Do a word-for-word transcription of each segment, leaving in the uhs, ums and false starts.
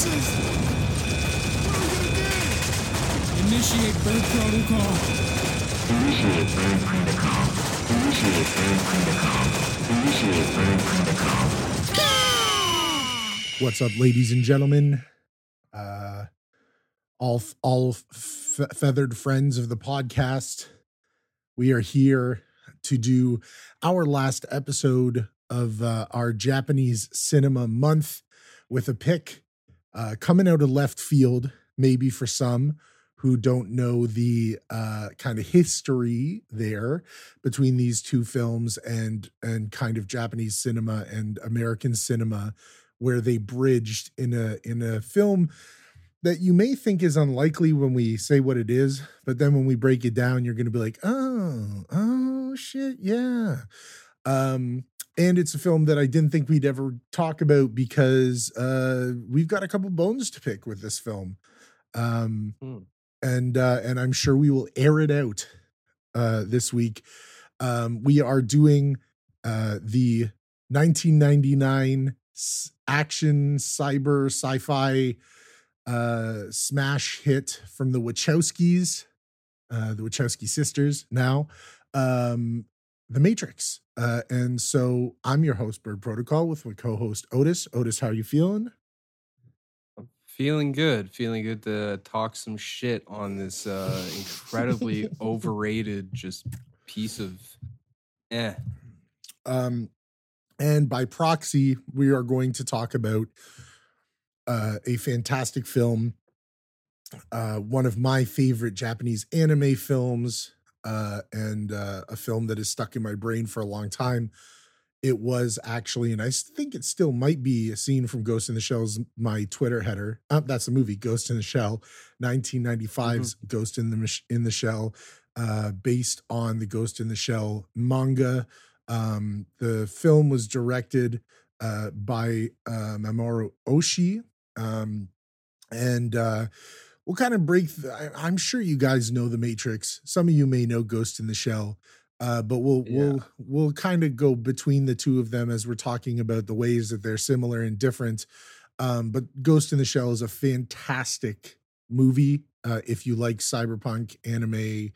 senses! What are we gonna do? Initiate burn protocol. Initiate burn protocol. Initiate burn protocol. Initiate burn protocol. What's up, ladies and gentlemen? Uh, all all f- feathered friends of the podcast. We are here to do our last episode of uh, our Japanese cinema month with a pick uh, coming out of left field, maybe for some who don't know the uh, kind of history there between these two films and and kind of Japanese cinema and American cinema, where they bridged in a in a film that you may think is unlikely when we say what it is, but then when we break it down, you're going to be like, oh, oh, shit, yeah. Um, and it's a film that I didn't think we'd ever talk about because uh, we've got a couple bones to pick with this film. Um, mm. And uh, and I'm sure we will air it out uh, this week. Um, we are doing uh, the nineteen ninety-nine action, cyber, sci-fi uh smash hit from the Wachowskis, uh the Wachowski sisters now, um The Matrix. Uh and so I'm your host, Bird Protocol, with my co-host Otis. Otis, how are you feeling? I'm feeling good. Feeling good to talk some shit on this uh incredibly overrated just piece of eh. Um and by proxy, we are going to talk about Uh, a fantastic film, uh, one of my favorite Japanese anime films, uh, and uh, a film that is stuck in my brain for a long time. It was actually, and I think it still might be, a scene from Ghost in the Shell's my Twitter header. Oh, that's the movie, Ghost in the Shell, nineteen ninety-five's mm-hmm. Ghost in the in the Shell, uh, based on the Ghost in the Shell manga. Um, the film was directed uh, by uh, Mamoru Oshii. Um, and, uh, we'll kind of break, th- I, I'm sure you guys know The Matrix. Some of you may know Ghost in the Shell, uh, but we'll, yeah. we'll, we'll kind of go between the two of them as we're talking about the ways that they're similar and different. Um, but Ghost in the Shell is a fantastic movie. Uh, if you like cyberpunk anime,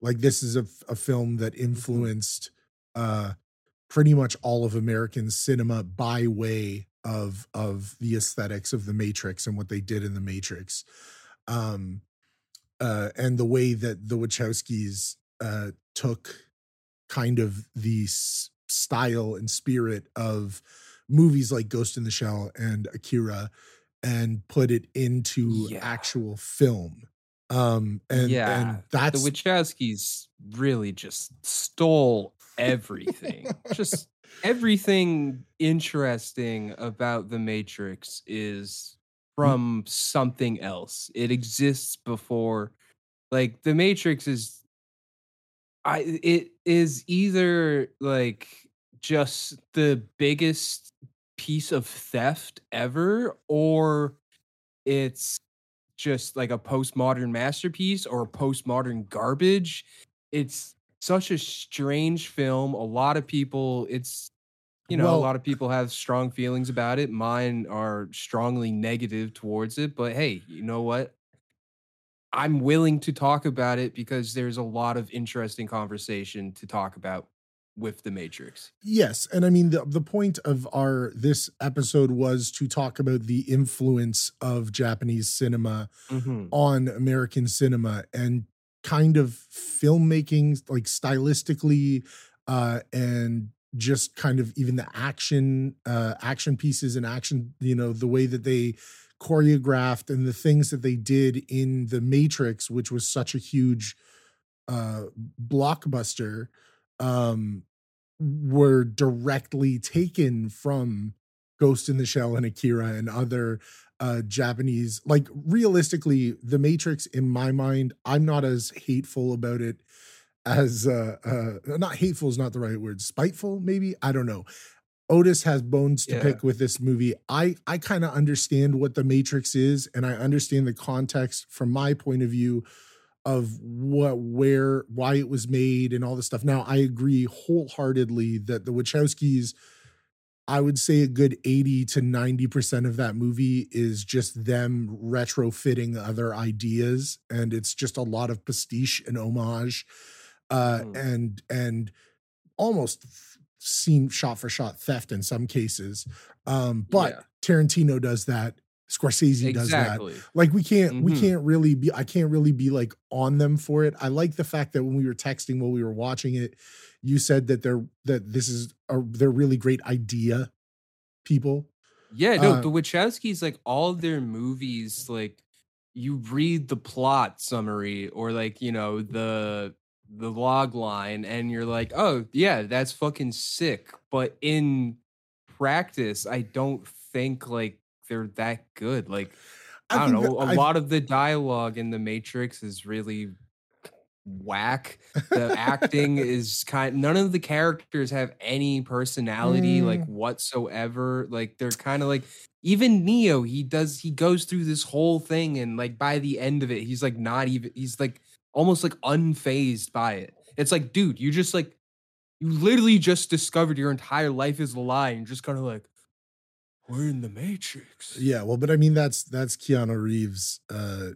like this is a, a film that influenced, uh, pretty much all of American cinema by way of of the aesthetics of The Matrix and what they did in The Matrix, um uh and the way that the Wachowskis uh took kind of the s- style and spirit of movies like Ghost in the Shell and Akira and put it into yeah. actual film. Um and, yeah. and that's the Wachowskis really just stole everything. just Everything interesting about The Matrix is from something else. It exists before, like The Matrix is, I it is either like just the biggest piece of theft ever, or it's just like a postmodern masterpiece or postmodern garbage. It's such a strange film. A lot of people, it's, you know, well, a lot of people have strong feelings about it. Mine are strongly negative towards it, but hey, you know what? I'm willing to talk about it because there's a lot of interesting conversation to talk about with The Matrix. Yes. And I mean, the, the point of our, this episode was to talk about the influence of Japanese cinema mm-hmm. on American cinema and kind of filmmaking, like stylistically, uh, and just kind of even the action, uh, action pieces and action, you know, the way that they choreographed and the things that they did in The Matrix, which was such a huge uh, blockbuster, um, were directly taken from Ghost in the Shell and Akira and other Uh, Japanese, like realistically, The Matrix, in my mind, I'm not as hateful about it as uh, uh, not hateful is not the right word. Spiteful, maybe. I don't know. Otis has bones to yeah. pick with this movie. I I kind of understand what The Matrix is, and I understand the context from my point of view of what, where, why it was made, and all this stuff. Now, I agree wholeheartedly that the Wachowskis I would say a good eighty to ninety percent of that movie is just them retrofitting other ideas. And it's just a lot of pastiche and homage uh, mm. and and almost scene shot for shot theft in some cases. Um, but yeah. Tarantino does that. Scorsese exactly. does that. Like we can't, mm-hmm. we can't really be, I can't really be like on them for it. I like the fact that when we were texting while we were watching it, you said that they're that this is a they're really great idea people. Yeah, no, uh, the Wachowskis, like all their movies, like you read the plot summary or like, you know, the the log line and you're like, oh yeah, that's fucking sick. But in practice, I don't think like they're that good. Like I, I don't know, that, a I, lot of the dialogue in The Matrix is really whack. The acting is kind none of the characters have any personality mm. like whatsoever. Like they're kind of like even Neo, he does he goes through this whole thing and like by the end of it he's like not even he's like almost like unfazed by it. It's like, dude, you just like you literally just discovered your entire life is a lie and just kind of like, we're in the Matrix. Yeah, well, but I mean that's that's Keanu Reeves uh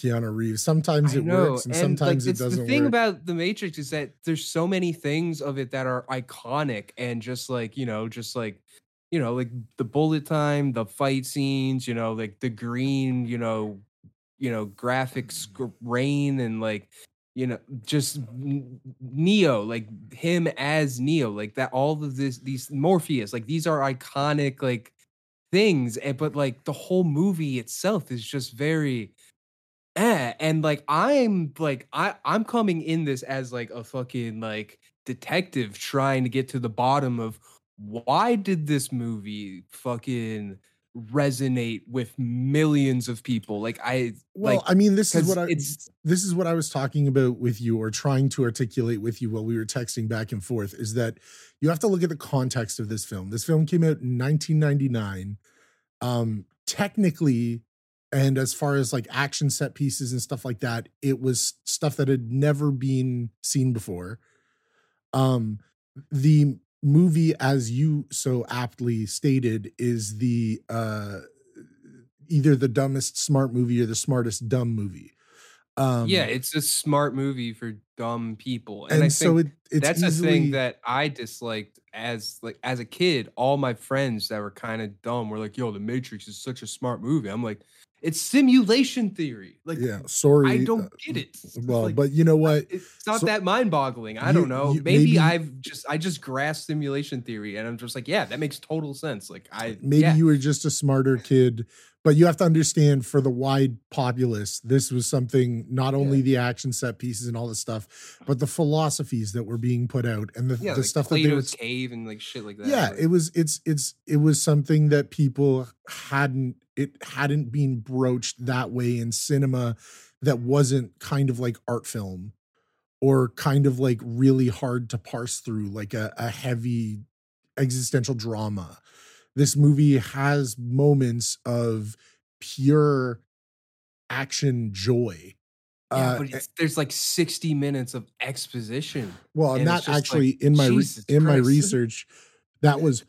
Keanu Reeves. Sometimes it works and, and sometimes like, it doesn't work. The thing work. about The Matrix is that there's so many things of it that are iconic and just like, you know, just like, you know, like the bullet time, the fight scenes, you know, like the green, you know, you know, graphics rain and like, you know, just Neo, like him as Neo, like that, all of this, these Morpheus, like these are iconic, like things. And, but like the whole movie itself is just very... Eh, and like I'm like I I'm coming in this as like a fucking like detective trying to get to the bottom of why did this movie fucking resonate with millions of people. Like I well like, I mean this is what I it's, this is what I was talking about with you or trying to articulate with you while we were texting back and forth is that you have to look at the context of this film. This film came out in nineteen ninety-nine. Um, technically. And as far as like action set pieces and stuff like that, it was stuff that had never been seen before. Um, the movie, as you so aptly stated, is the uh, either the dumbest smart movie or the smartest dumb movie. Um, yeah, it's a smart movie for dumb people, and, and I think so it, it's that's easily, a thing that I disliked as like as a kid. All my friends that were kind of dumb were like, "Yo, The Matrix is such a smart movie." I'm like. It's simulation theory. Like, yeah, sorry. I don't get it. Well, like, but you know what? It's not so, that mind-boggling. I you, don't know. You, maybe, maybe I've just I just grasped simulation theory and I'm just like, yeah, that makes total sense. Like I maybe yeah. you were just a smarter kid, but you have to understand for the wide populace, this was something not only yeah. the action set pieces and all this stuff, but the philosophies that were being put out and the, yeah, the like stuff Plato's that they was cave and like shit like that. Yeah, like, it was it's it's it was something that people hadn't It hadn't been broached that way in cinema that wasn't kind of like art film or kind of like really hard to parse through, like a, a heavy existential drama. This movie has moments of pure action joy. Yeah, but it's, there's like sixty minutes of exposition. Well, and not actually like, in my Jesus in Christ. my research, that was...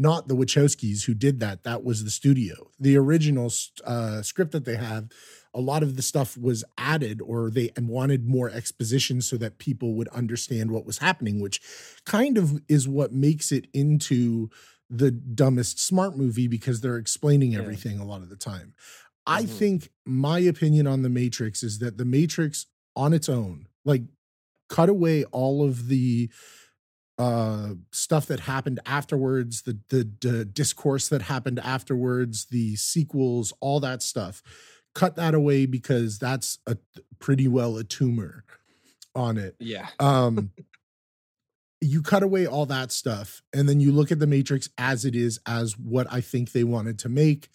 Not the Wachowskis who did that. That was the studio. The original uh, script that they have, a lot of the stuff was added or they wanted more exposition so that people would understand what was happening, which kind of is what makes it into the dumbest smart movie because they're explaining yeah. everything a lot of the time. Mm-hmm. I think my opinion on The Matrix is that The Matrix on its own, like cut away all of the... Uh, stuff that happened afterwards, the, the the discourse that happened afterwards, the sequels, all that stuff. Cut that away because that's a pretty well a tumor on it. Yeah. Um, you cut away all that stuff and then you look at The Matrix as it is, as what I think they wanted to make.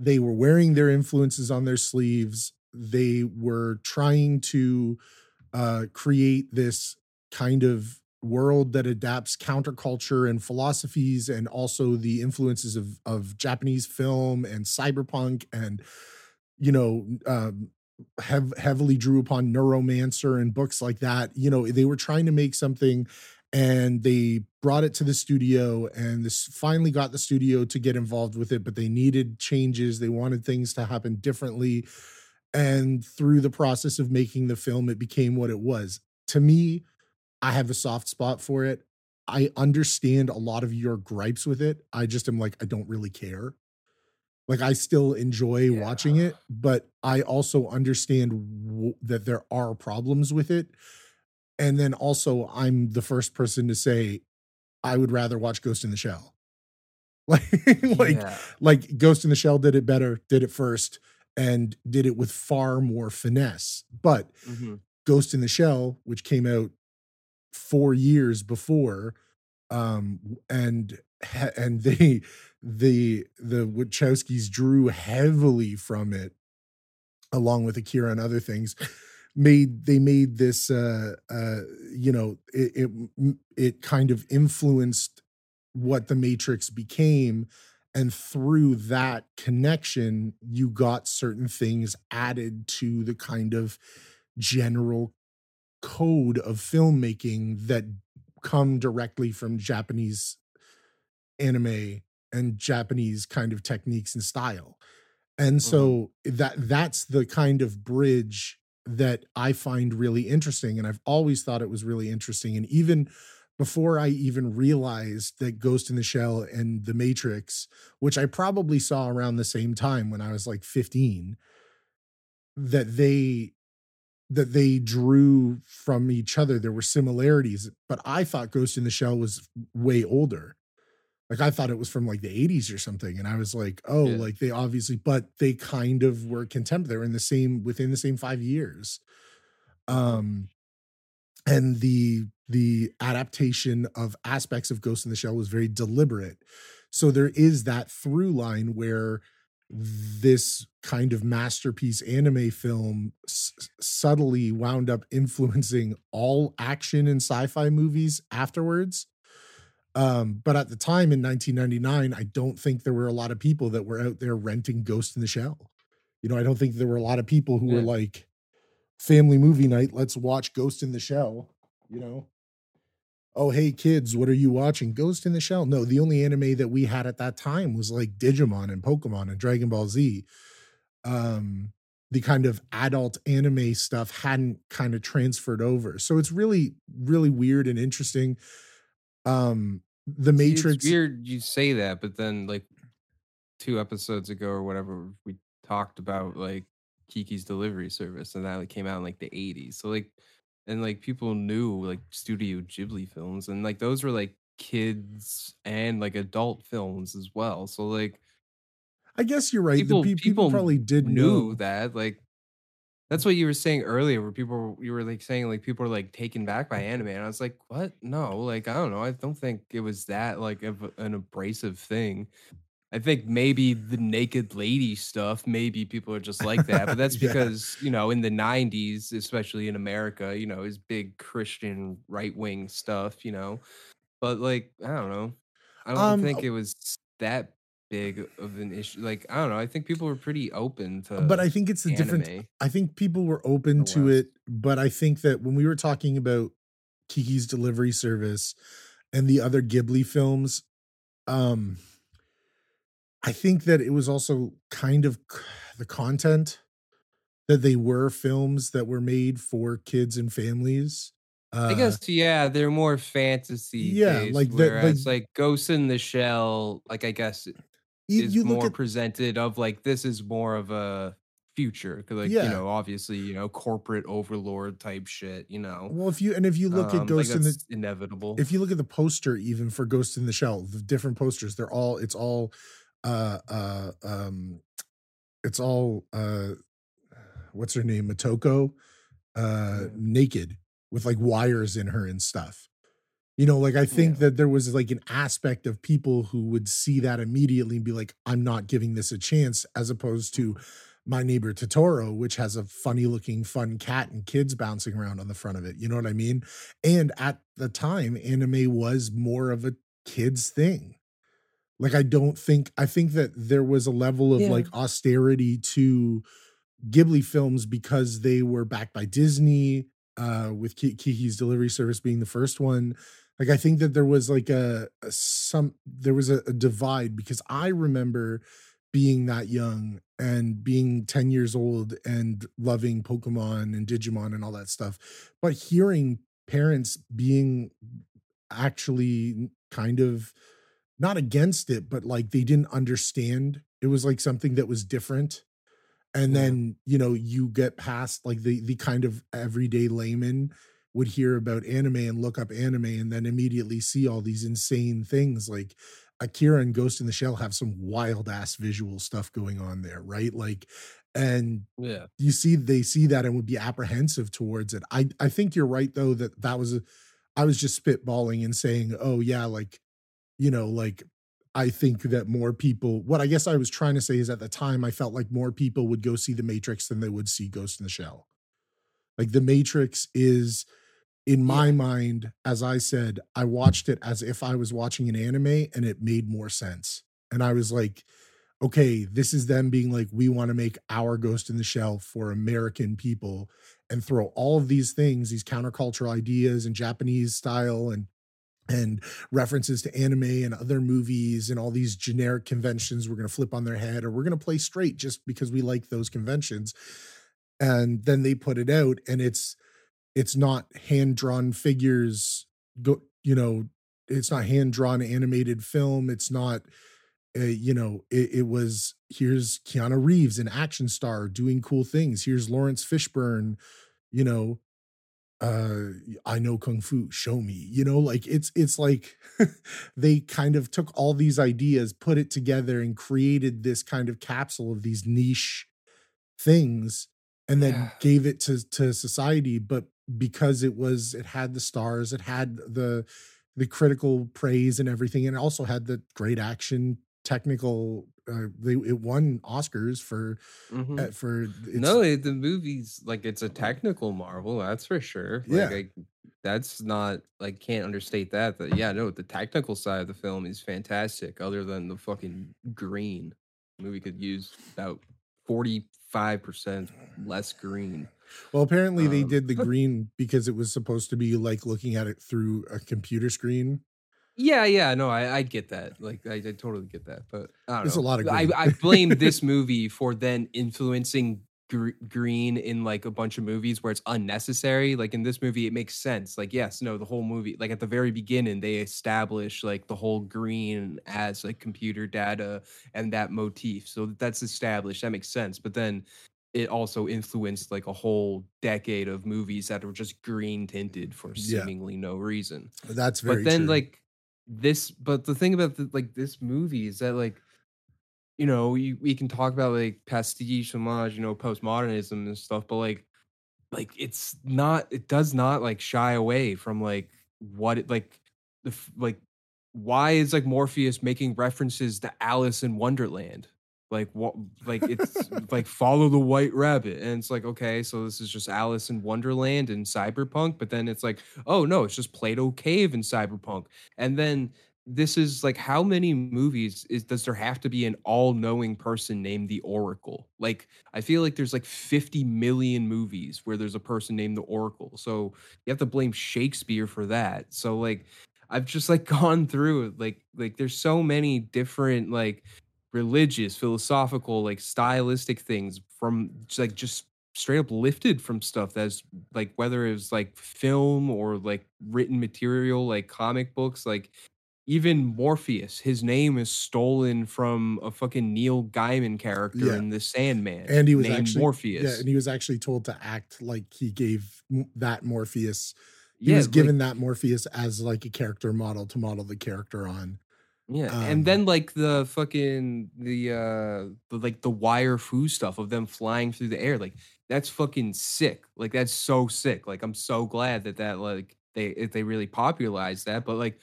They were wearing their influences on their sleeves. They were trying to uh, create this kind of world that adapts counterculture and philosophies and also the influences of, of Japanese film and cyberpunk and, you know, um, have heavily drew upon Neuromancer and books like that. You know, they were trying to make something And they brought it to the studio, and this finally got the studio to get involved with it, but they needed changes. They wanted things to happen differently. And through the process of making the film, it became what it was. To me, I have a soft spot for it. I understand a lot of your gripes with it. I just am like, I don't really care. Like, I still enjoy yeah. watching it, but I also understand w- that there are problems with it. And then also, I'm the first person to say, I would rather watch Ghost in the Shell. Like, like, yeah. like Ghost in the Shell did it better, did it first, and did it with far more finesse. But mm-hmm. Ghost in the Shell, which came out four years before, um, and and they the the Wachowskis drew heavily from it, along with Akira and other things. Made they made this, uh, uh, you know, it, it it kind of influenced what The Matrix became, and through that connection, you got certain things added to the kind of general code of filmmaking that come directly from Japanese anime and Japanese kind of techniques and style. And so mm. that that's the kind of bridge that I find really interesting. And I've always thought it was really interesting. And even before I even realized that Ghost in the Shell and The Matrix, which I probably saw around the same time when I was like fifteen, that they that they drew from each other. There were similarities, but I thought Ghost in the Shell was way older. Like, I thought it was from like the eighties or something. And I was like, oh, yeah. like they obviously, but they kind of were contemporary. They were in the same, within the same five years. Um, and the, the adaptation of aspects of Ghost in the Shell was very deliberate. So there is that through line where this kind of masterpiece anime film s- subtly wound up influencing all action and sci-fi movies afterwards. Um, but at the time in nineteen ninety-nine, I don't think there were a lot of people that were out there renting Ghost in the Shell. You know, I don't think there were a lot of people who yeah. were like, family movie night, let's watch Ghost in the Shell, you know? Oh, hey, kids, what are you watching? Ghost in the Shell. No, the only anime that we had at that time was like Digimon and Pokemon and Dragon Ball Z. Um, the kind of adult anime stuff hadn't kind of transferred over. So it's really, really weird and interesting. Um, The Matrix. It's weird you say that, but then like two episodes ago or whatever, we talked about like Kiki's Delivery Service, and that like came out in like the eighties. So like, and like people knew like Studio Ghibli films, and like those were like kids and like adult films as well. So like, I guess you're right. People, the pe- people, people probably did know that. Like, that's what you were saying earlier, where people, you were like saying like people are like taken back by anime, and I was like, what? No, like I don't know. I don't think it was that like av- an abrasive thing. I think maybe the naked lady stuff, maybe people are just like that, but that's because yeah. you know, in the nineties, especially in America, you know, is big Christian right wing stuff, you know. But like I don't know, I don't um, think it was that big of an issue. Like I don't know, I think people were pretty open to, but I think it's a different, I think people were open to it, but I think that when we were talking about Kiki's Delivery Service and the other Ghibli films, um I think that it was also kind of the content, that they were films that were made for kids and families. Uh, I guess, yeah, they're more fantasy. Yeah, based, like the, whereas the, like Ghost in the Shell, like I guess you, is you more at, presented of like this is more of a future, because like yeah. you know, obviously, you know, corporate overlord type shit, you know. Well, if you and if you look um, at Ghost like in the inevitable, if you look at the poster even for Ghost in the Shell, the different posters, they're all it's all, uh, uh, um, it's all uh, what's her name, Motoko, uh, mm. naked with like wires in her and stuff. You know, like I think yeah. that there was like an aspect of people who would see that immediately and be like, I'm not giving this a chance, as opposed to My Neighbor Totoro, which has a funny looking fun cat and kids bouncing around on the front of it. You know what I mean? And at the time, anime was more of a kid's thing. Like, I don't think, I think that there was a level of yeah. like austerity to Ghibli films because they were backed by Disney, uh, with Kiki's Delivery Service being the first one. Like, I think that there was like a, a some, there was a, a divide, because I remember being that young and being ten years old and loving Pokemon and Digimon and all that stuff. But hearing parents being actually kind of not against it, but like they didn't understand. It was like something that was different. And yeah. then, you know, you get past like the, the kind of everyday layman would hear about anime and look up anime and then immediately see all these insane things. Like Akira and Ghost in the Shell have some wild ass visual stuff going on there, right? Like, and yeah. you see, they see that and would be apprehensive towards it. I, I think you're right though, that that was, a, I was just spitballing and saying, oh yeah, like, you know, like, I think that more people, what I guess I was trying to say is at the time, I felt like more people would go see The Matrix than they would see Ghost in the Shell. Like The Matrix is, in my yeah. mind, as I said, I watched it as if I was watching an anime and it made more sense. And I was like, okay, this is them being like, we want to make our Ghost in the Shell for American people and throw all of these things, these countercultural ideas and Japanese style and and references to anime and other movies and all these generic conventions we're going to flip on their head, or we're going to play straight just because we like those conventions. And then they put it out and it's, it's not hand-drawn figures, go, you know, it's not hand-drawn animated film. It's not, uh, you know, it, it was, here's Keanu Reeves, an action star doing cool things. Here's Lawrence Fishburne, you know, Uh, I know Kung Fu, show me, you know, like it's, it's like they kind of took all these ideas, put it together and created this kind of capsule of these niche things and then yeah. gave it to, to society. But because it was, it had the stars, it had the, the critical praise and everything. And it also had the great action technical, uh, they, it won Oscars for mm-hmm. uh, for its, no it, the movie's like it's a technical marvel, that's for sure. Like, yeah I, that's not like can't understate that that yeah no the technical side of the film is fantastic, other than the fucking green. The movie could use about forty-five percent less green. Well, apparently um, they did the green because it was supposed to be like looking at it through a computer screen. Yeah, yeah, no, I, I get that. Like, I, I totally get that. But I don't There's know. A lot of green. I, I blame this movie for then influencing gr- green in like a bunch of movies where it's unnecessary. Like in this movie, it makes sense. Like, yes, no, the whole movie, like at the very beginning, they establish like the whole green as like computer data and that motif. So that's established. That makes sense. But then it also influenced like a whole decade of movies that were just green tinted for seemingly yeah. no reason. That's very. But then true. like. This, but the thing about the, like this movie is that like, you know, you, we can talk about like pastiche, homage, you know, postmodernism and stuff, but like, like it's not, it does not like shy away from like what it like, the like, why is like Morpheus making references to Alice in Wonderland? Like what? Like it's like follow the white rabbit, and it's like okay, so this is just Alice in Wonderland and Cyberpunk, but then it's like oh no, it's just Plato Cave and Cyberpunk, and then this is like how many movies is does there have to be an all-knowing person named the Oracle? Like I feel like there's like fifty million movies where there's a person named the Oracle, so you have to blame Shakespeare for that. So like I've just like gone through like like there's so many different like. Religious, philosophical, like stylistic things from like just straight up lifted from stuff that's like whether it's like film or like written material, like comic books, like even Morpheus, his name is stolen from a fucking Neil Gaiman character yeah. in The Sandman, and he was named actually Morpheus. Yeah, and he was actually told to act like he gave that Morpheus. He yeah, was given like, that Morpheus as like a character model to model the character on. Yeah, um, and then like the fucking the uh the, like the wire foo stuff of them flying through the air, like that's fucking sick. Like that's so sick. Like I'm so glad that that like they they really popularized that. But like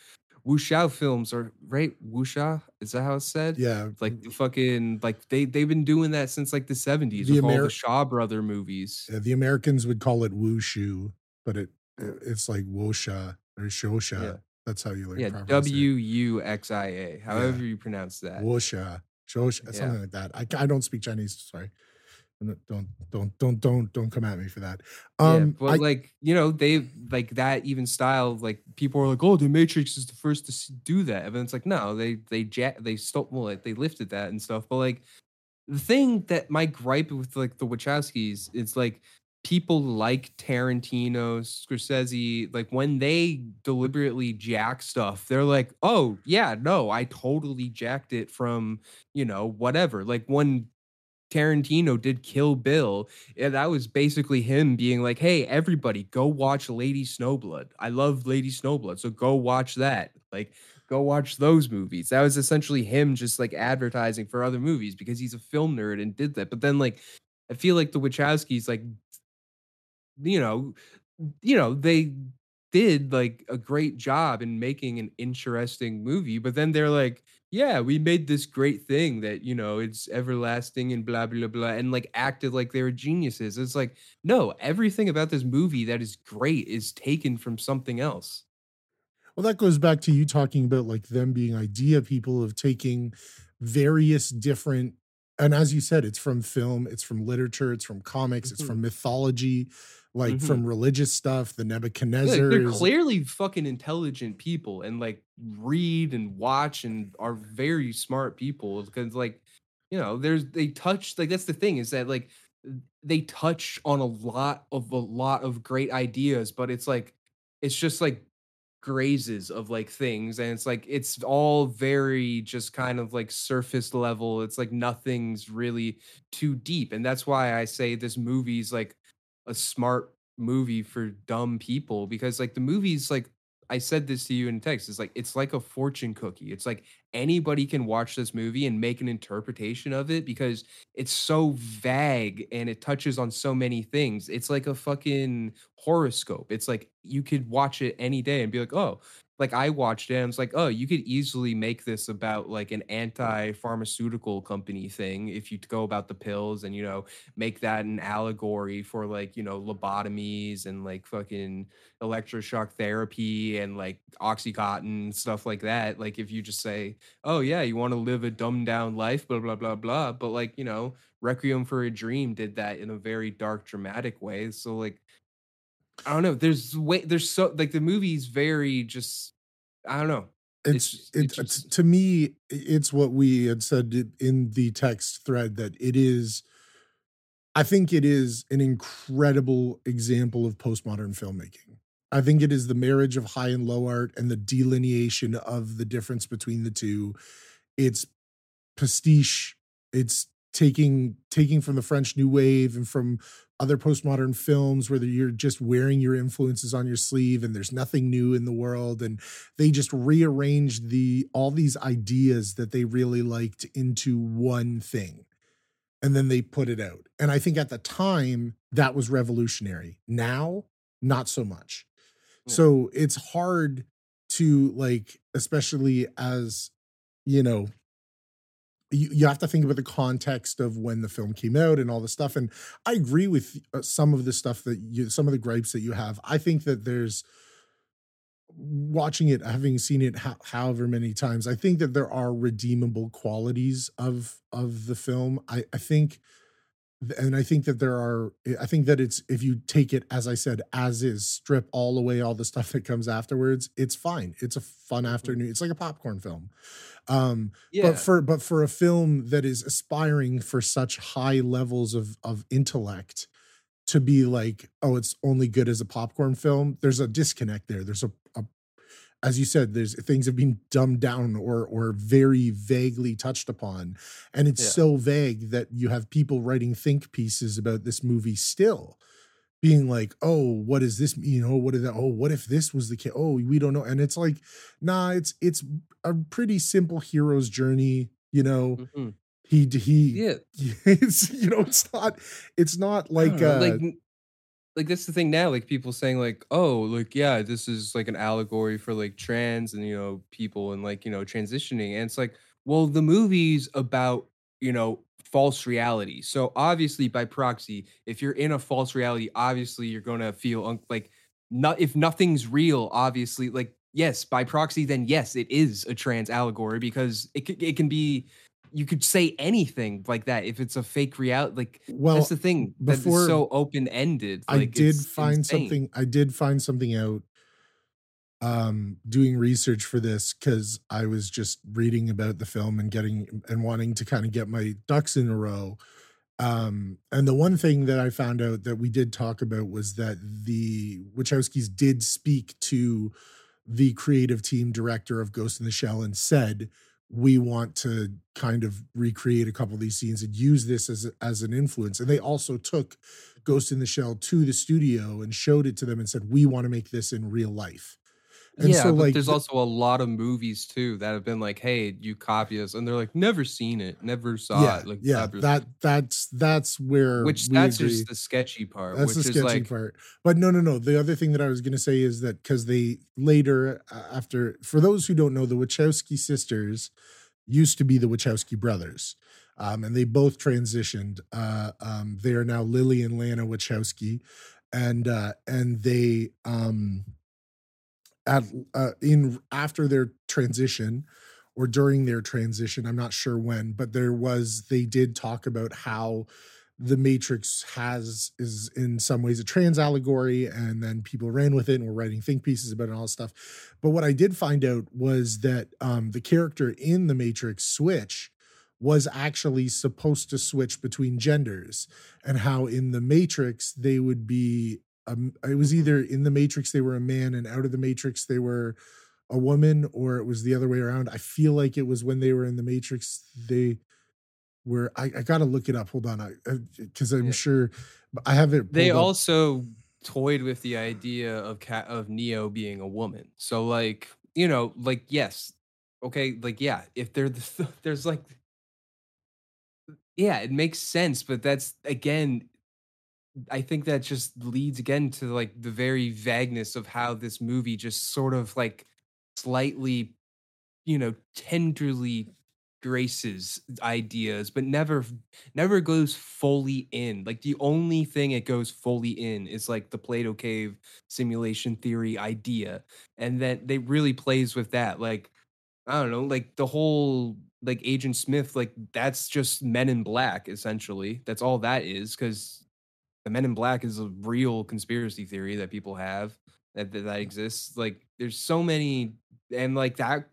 Wuxia films are right. Wuxia, is that how it's said? Yeah, like the fucking like they they've been doing that since like the seventies with Ameri- all the Shaw Brother movies. Yeah, the Americans would call it wushu, but it it's like Wuxia or Shosha. Yeah. That's how you like yeah, W U X I A, however yeah. you pronounce that. Wuxia, Shosha, something yeah. like that. I, I don't speak Chinese, sorry. Don't don't don't don't don't come at me for that. Um, yeah, but I, like you know, they like that even style. Of, like people are like, "Oh, the Matrix is the first to do that," and it's like, no, they they jack, they stopped, well, like they lifted that and stuff. But like the thing that my gripe with like the Wachowskis is like people like Tarantino, Scorsese, like when they deliberately jack stuff, they're like, "Oh yeah, no, I totally jacked it from you know whatever." Like one. Tarantino did Kill Bill, and that was basically him being like, "Hey, everybody, go watch Lady Snowblood. I love Lady Snowblood, so go watch that. Like, go watch those movies." That was essentially him just like advertising for other movies because he's a film nerd and did that. But then, like, I feel like the Wachowskis, like, you know, you know, they did like a great job in making an interesting movie, but then they're like, yeah, we made this great thing that, you know, it's everlasting and blah, blah, blah, and like acted like they were geniuses. It's like, no, everything about this movie that is great is taken from something else. Well, that goes back to you talking about like them being idea people of taking various different, and as you said, it's from film, it's from literature, it's from comics, mm-hmm. it's from mythology, like mm-hmm. from religious stuff, the Nebuchadnezzar. Yeah, they're clearly fucking intelligent people and like read and watch and are very smart people because like, you know, there's, they touch, like that's the thing is that like they touch on a lot of a lot of great ideas, but it's like, it's just like grazes of like things. And it's like, it's all very just kind of like surface level. It's like nothing's really too deep. And that's why I say this movie's like, a smart movie for dumb people because like the movie's like I said this to you in text, it's like it's like a fortune cookie. It's like anybody can watch this movie and make an interpretation of it because it's so vague and it touches on so many things. It's like a fucking horoscope. It's like you could watch it any day and be like, oh, like I watched it and it's like, oh, you could easily make this about like an anti-pharmaceutical company thing if you go about the pills and, you know, make that an allegory for like, you know, lobotomies and like fucking electroshock therapy and like Oxycontin, stuff like that. Like if you just say, oh yeah, you want to live a dumbed down life, blah, blah, blah, blah. But like, you know, Requiem for a Dream did that in a very dark, dramatic way. So like, I don't know. There's way. There's so like the movie's very just. I don't know. It's it's, it's, it's just, to me. It's what we had said in the text thread that it is. I think it is an incredible example of postmodern filmmaking. I think it is the marriage of high and low art and the delineation of the difference between the two. It's pastiche. It's taking taking from the French New Wave and from other postmodern films where you're just wearing your influences on your sleeve and there's nothing new in the world. And they just rearranged the, all these ideas that they really liked into one thing. And then they put it out. And I think at the time that was revolutionary. Now, not so much. Yeah. So it's hard to like, especially as, you know, You, you have to think about the context of when the film came out and all the stuff. And I agree with some of the stuff that you, some of the gripes that you have. I think that there's watching it, having seen it ho- however many times, I think that there are redeemable qualities of, of the film. I, I think, and I think that there are, I think that it's, if you take it, as I said, as is, strip all away all the stuff that comes afterwards, it's fine. It's a fun afternoon. It's like a popcorn film. Um, yeah. But for but for a film that is aspiring for such high levels of of intellect to be like, oh, it's only good as a popcorn film. There's a disconnect there. There's a, a as you said, there's things have been dumbed down or or very vaguely touched upon, and it's yeah. so vague that you have people writing think pieces about this movie still, being like, oh, what is this? You know, what is that? Oh, what if this was the kid? Oh, we don't know. And it's like, nah, it's it's a pretty simple hero's journey. You know, mm-hmm. he he. Yeah. It's, you know, it's not. It's not like uh, like like that's the thing now. Like people saying like, oh, like yeah, this is like an allegory for like trans and you know people and like you know transitioning. And it's like, well, the movie's about you know. false reality. So obviously by proxy, if you're in a false reality, obviously you're going to feel un- like not if nothing's real, obviously like, yes, by proxy, then yes, it is a trans allegory because it, c- it can be you could say anything like that if it's a fake reality. Like, well, that's the thing. That's so open-ended. Like, I did find insane. something. I did find something out um, doing research for this, because I was just reading about the film and getting and wanting to kind of get my ducks in a row. Um, and the one thing that I found out that we did talk about was that the Wachowskis did speak to the creative team director of Ghost in the Shell and said, we want to kind of recreate a couple of these scenes and use this as, as an influence. And they also took Ghost in the Shell to the studio and showed it to them and said, we want to make this in real life. And yeah, so, but like, there's also a lot of movies too that have been like, "Hey, you copy us," and they're like, "Never seen it, never saw yeah, it." Like, yeah, that that's that's where which that's agree. just the sketchy part. That's which the is sketchy like, part. But no, no, no. The other thing that I was going to say is that because they later after, for those who don't know, the Wachowski sisters used to be the Wachowski brothers, um, and they both transitioned. Uh, um, they are now Lily and Lana Wachowski, and uh, and they. Um, At, uh, in after their transition or during their transition, I'm not sure when, but there was, they did talk about how the Matrix has, is in some ways a trans allegory, and then people ran with it and were writing think pieces about it and all this stuff. But what I did find out was that um, the character in the Matrix, Switch, was actually supposed to switch between genders, and how in the Matrix they would be Um, it was either in the Matrix they were a man and out of the Matrix they were a woman, or it was the other way around. I feel like it was when they were in the Matrix they were. I, I got to look it up. Hold on, because I'm yeah. sure I have it. They up. also toyed with the idea of Cat, of Neo being a woman. So like you know, like yes, okay, like yeah. If they're the, there's like yeah, it makes sense, but that's again. I think that just leads again to like the very vagueness of how this movie just sort of like slightly, you know, tenderly graces ideas, but never, never goes fully in. Like the only thing it goes fully in is like the Plato Cave simulation theory idea. And that they really plays with that. Like, I don't know, like the whole, like Agent Smith, like that's just Men in Black, essentially. That's all that is. 'Cause The Men in Black is a real conspiracy theory that people have that, that that exists. Like, there's so many, and like that,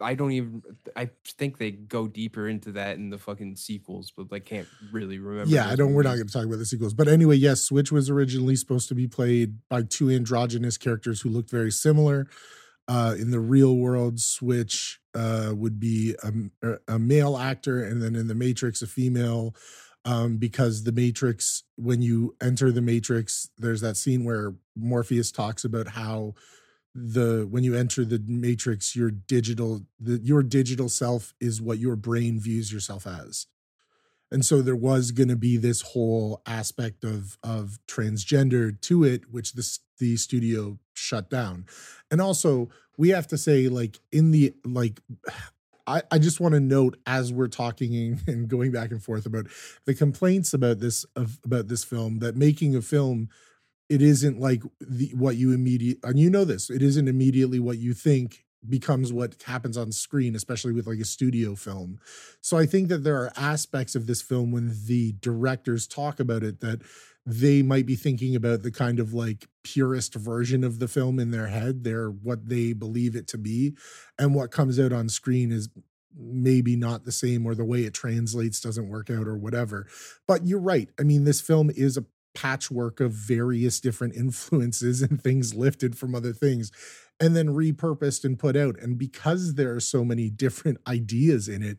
I don't even. I think they go deeper into that in the fucking sequels, but I like, can't really remember. Yeah, I don't. Movies. We're not going to talk about the sequels, but anyway, yes, Switch was originally supposed to be played by two androgynous characters who looked very similar. Uh, in the real world, Switch uh, would be a, a male actor, and then in the Matrix, a female. Um, because the Matrix, when you enter the Matrix, there's that scene where Morpheus talks about how the when you enter the Matrix, your digital the, your digital self is what your brain views yourself as, and so there was going to be this whole aspect of of transgender to it, which the the studio shut down, and also we have to say like in the like. I, I just want to note as we're talking and going back and forth about the complaints about this of, about this film that making a film, it isn't like the, what you immediate and you know this it isn't immediately what you think becomes what happens on screen, especially with like a studio film. So I think that there are aspects of this film when the directors talk about it that they might be thinking about the kind of like purest version of the film in their head. They're what they believe it to be. And what comes out on screen is maybe not the same, or the way it translates doesn't work out or whatever. But you're right. I mean, this film is a patchwork of various different influences and things lifted from other things and then repurposed and put out. And because there are so many different ideas in it,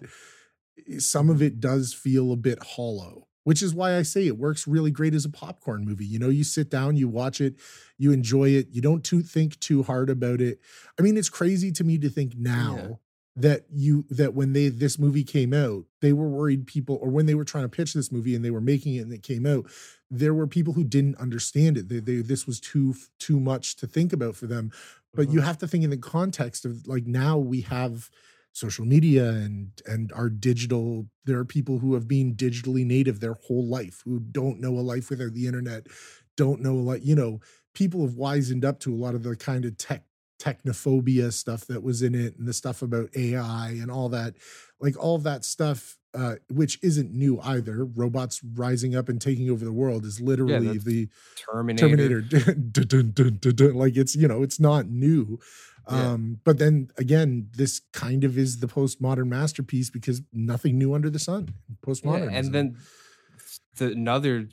some of it does feel a bit hollow. Which is why I say it works really great as a popcorn movie. You know, you sit down, you watch it, you enjoy it. You don't too think too hard about it. I mean, it's crazy to me to think now yeah. that you that when they this movie came out, they were worried people, or when they were trying to pitch this movie and they were making it and it came out, there were people who didn't understand it. They, they this was too too much to think about for them. But mm-hmm. you have to think in the context of like now we have. Social media and and our digital, there are people who have been digitally native their whole life, who don't know a life without the internet, don't know a lot, you know, people have wisened up to a lot of the kind of tech technophobia stuff that was in it and the stuff about A I and all that, like all of that stuff, uh, which isn't new either. Robots rising up and taking over the world is literally yeah, the Terminator. Terminator. Like it's, you know, it's not new. Yeah. Um, but then again, this kind of is the postmodern masterpiece because nothing new under the sun. Postmodern. Yeah, and then the, another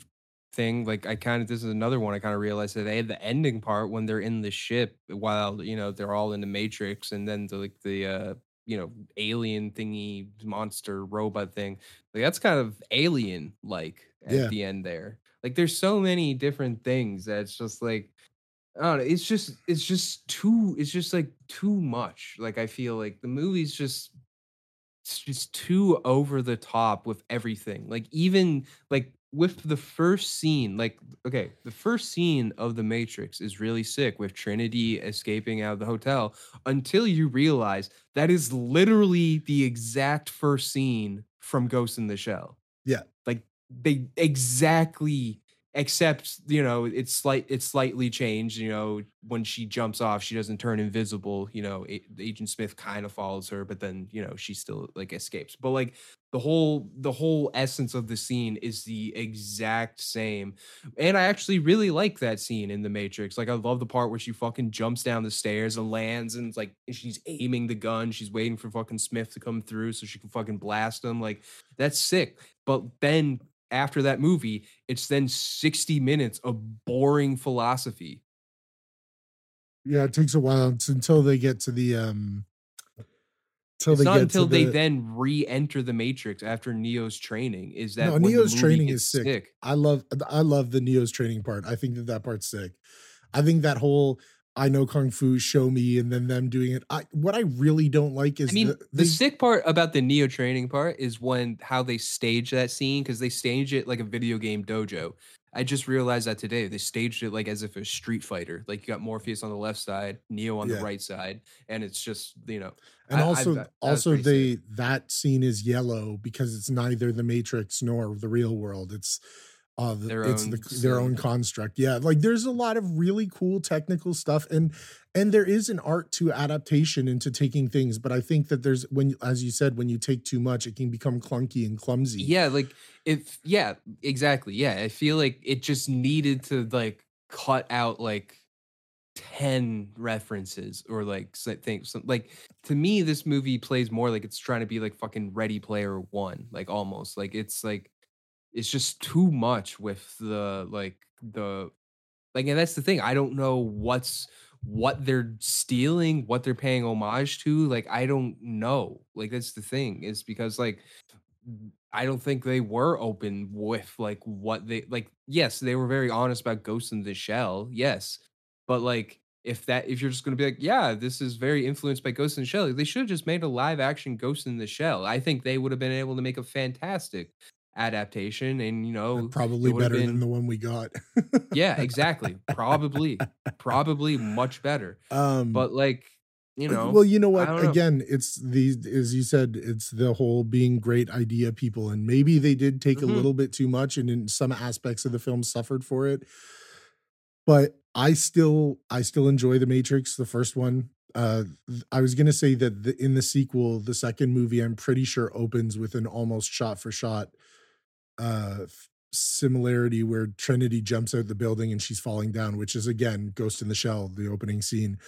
thing, like I kind of, this is another one I kind of realized that they had the ending part when they're in the ship while, you know, they're all in the Matrix, and then the, like the, uh, you know, alien thingy, monster robot thing. Like that's kind of alien like at yeah. the end there. Like there's so many different things that's just like, I don't know, it's just it's just too it's just like too much. Like I feel like the movie's just it's just too over the top with everything. Like even like with the first scene, like okay, the first scene of The Matrix is really sick with Trinity escaping out of the hotel until you realize that is literally the exact first scene from Ghost in the Shell. Yeah. Like they exactly except, you know, it's slight, it's slightly changed. You know, when she jumps off, she doesn't turn invisible. You know, it, Agent Smith kind of follows her, but then, you know, she still like escapes. But like the whole, the whole essence of the scene is the exact same. And I actually really like that scene in The Matrix. Like I love the part where she fucking jumps down the stairs and lands, and like she's aiming the gun. She's waiting for fucking Smith to come through so she can fucking blast him. Like that's sick. But then after that movie, it's then sixty minutes of boring philosophy. Yeah, it takes a while. It's until they get to the um till it's they not get until to they the, then re-enter the Matrix after Neo's training. Is that no, Neo's training is sick. sick. I love I love the Neo's training part. I think that that part's sick. I think that whole I know Kung Fu, show me, and then them doing it. I, what I really don't like is I mean, the, the, the sick part about the Neo training part is when how they stage that scene, because they stage it like a video game dojo. I just realized that today. They staged it like as if a Street Fighter. Like you got Morpheus on the left side, Neo on yeah. the right side, and it's just, you know. And I, also, I, I, also they sick. that scene is yellow because it's neither the Matrix nor the real world. It's Uh, the, their it's own the, their own construct. Yeah, like there's a lot of really cool technical stuff, and and there is an art to adaptation and to taking things. But I think that there's when, as you said, when you take too much, it can become clunky and clumsy. Yeah, like if yeah, exactly. Yeah, I feel like it just needed to like cut out like ten references or like things. Like to me, this movie plays more like it's trying to be like fucking Ready Player One, like almost like it's like. It's just too much with the like the like, and that's the thing. I don't know what's what they're stealing, what they're paying homage to. Like, I don't know. Like, that's the thing is because like, I don't think they were open with like what they like. Yes, they were very honest about Ghost in the Shell. Yes, but like if that if you're just gonna be like, yeah, this is very influenced by Ghost in the Shell, they should have just made a live action Ghost in the Shell. I think they would have been able to make a fantastic adaptation, and you know, and probably better been, than the one we got. Yeah, exactly. Probably, probably much better. Um, but like, you know, well, you know what? Again, know. It's the as you said, it's the whole being great idea people, and maybe they did take mm-hmm. a little bit too much, and in some aspects of the film suffered for it. But I still, I still enjoy The Matrix, the first one. Uh, I was gonna say that the, in the sequel, the second movie, I'm pretty sure opens with an almost shot for shot. Uh, similarity where Trinity jumps out the building and she's falling down, which is again Ghost in the Shell, the opening scene.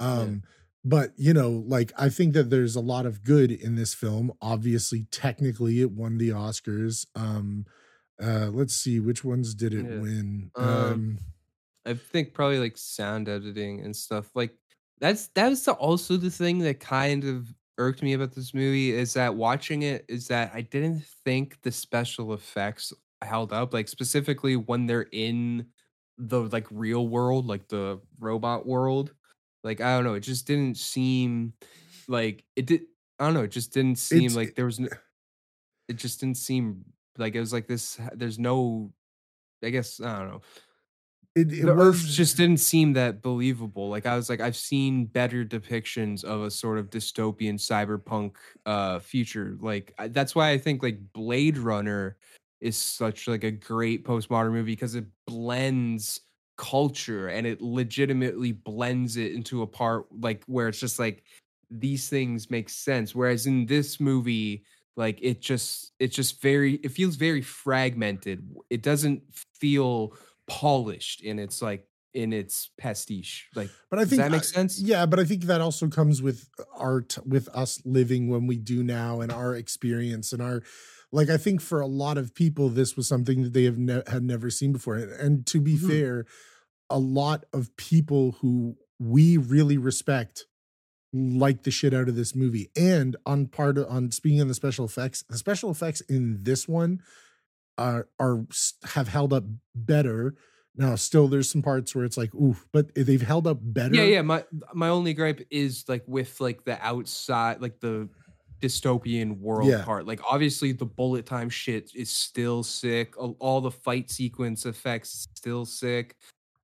Um, yeah. But you know, like I think that there's a lot of good in this film. Obviously, technically, it won the Oscars. Um, uh, let's see which ones did it yeah. win. Um, um, I think probably like sound editing and stuff. Like that's that was the, also the thing that kind of irked me about this movie is that watching it is that I didn't think the special effects held up, like specifically when they're in the like real world, like the robot world. Like I don't know, it just didn't seem like it did. I don't know, it just didn't seem it's, like there was no, it just didn't seem like it was like this. There's no, I guess I don't know. It, it the was, Earth just didn't seem that believable. Like I was like, I've seen better depictions of a sort of dystopian cyberpunk uh, future. Like I, that's why I think like Blade Runner is such like a great postmodern movie because it blends culture, and it legitimately blends it into a part like where it's just like these things make sense. Whereas in this movie, like it just it's just very it feels very fragmented. It doesn't feel polished in its like in its pastiche. Like, but I think does that make sense? Yeah, but I think that also comes with art, with us living when we do now, and our experience and our. Like, I think for a lot of people, this was something that they have ne- had never seen before. And, and to be mm-hmm. fair, a lot of people who we really respect like the shit out of this movie. And on part of, on speaking of the special effects, the special effects in this one are are have held up better. Now, still, there's some parts where it's like, ooh, but they've held up better. Yeah, yeah. My my only gripe is like with like the outside, like the dystopian world yeah. part. Like obviously the bullet time shit is still sick, all the fight sequence effects still sick.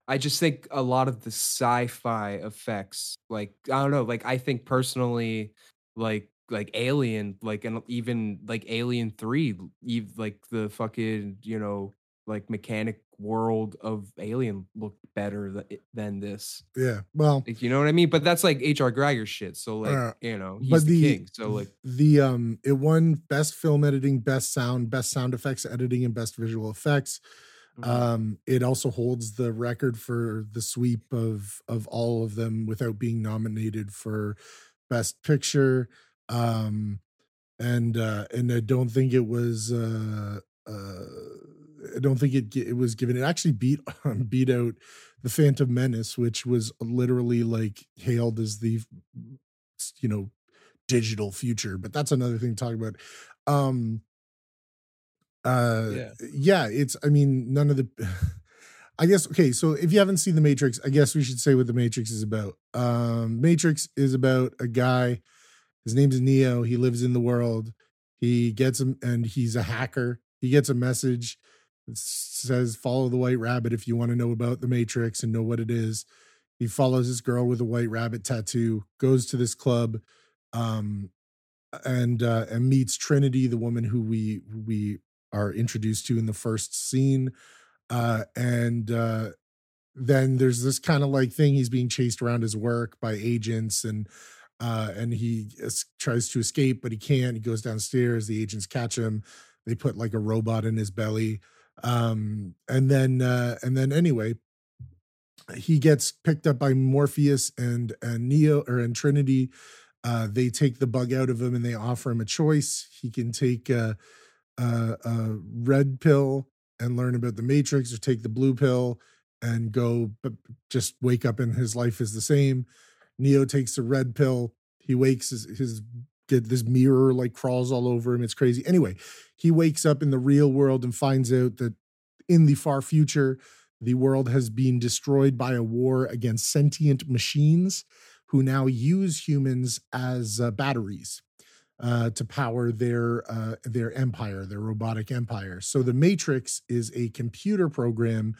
I just think a lot of the sci-fi effects, like I don't know, like I think personally like like Alien, like, and even like Alien three, even like the fucking, you know, like mechanic world of Alien looked better th- than this. Yeah, well, like, you know what I mean. But that's like H R. Geiger shit. So like, uh, you know, he's but the, the king. So like, the um, it won best film editing, best sound, best sound effects editing, and best visual effects. Mm-hmm. Um, it also holds the record for the sweep of of all of them without being nominated for best picture. Um, and uh, and I don't think it was uh uh. I don't think it it was given. It actually beat um, beat out The Phantom Menace, which was literally like hailed as the, you know, digital future. But that's another thing to talk about. Um, uh, yeah. yeah, it's. I mean, none of the. I guess okay. So if you haven't seen The Matrix, I guess we should say what The Matrix is about. Um, Matrix is about a guy. His name's Neo. He lives in the world. He gets him, and he's a hacker. He gets a message. It says, follow the white rabbit if you want to know about the Matrix and know what it is. He follows this girl with a white rabbit tattoo, goes to this club, um, and uh, and meets Trinity, the woman who we we are introduced to in the first scene. Uh, and uh, then there's this kind of like thing. He's being chased around his work by agents, and uh, and he es- tries to escape, but he can't. He goes downstairs. The agents catch him. They put like a robot in his belly. Um, and then, uh, and then anyway, he gets picked up by Morpheus and, and Neo or and Trinity. Uh, they take the bug out of him and they offer him a choice. He can take, uh, uh, a red pill and learn about the Matrix, or take the blue pill and go, but just wake up and his life is the same. Neo takes the red pill. He wakes his, his Get this mirror like crawls all over him. It's crazy. Anyway, he wakes up in the real world and finds out that in the far future, the world has been destroyed by a war against sentient machines who now use humans as uh, batteries uh, to power their uh, their empire, their robotic empire. So the Matrix is a computer program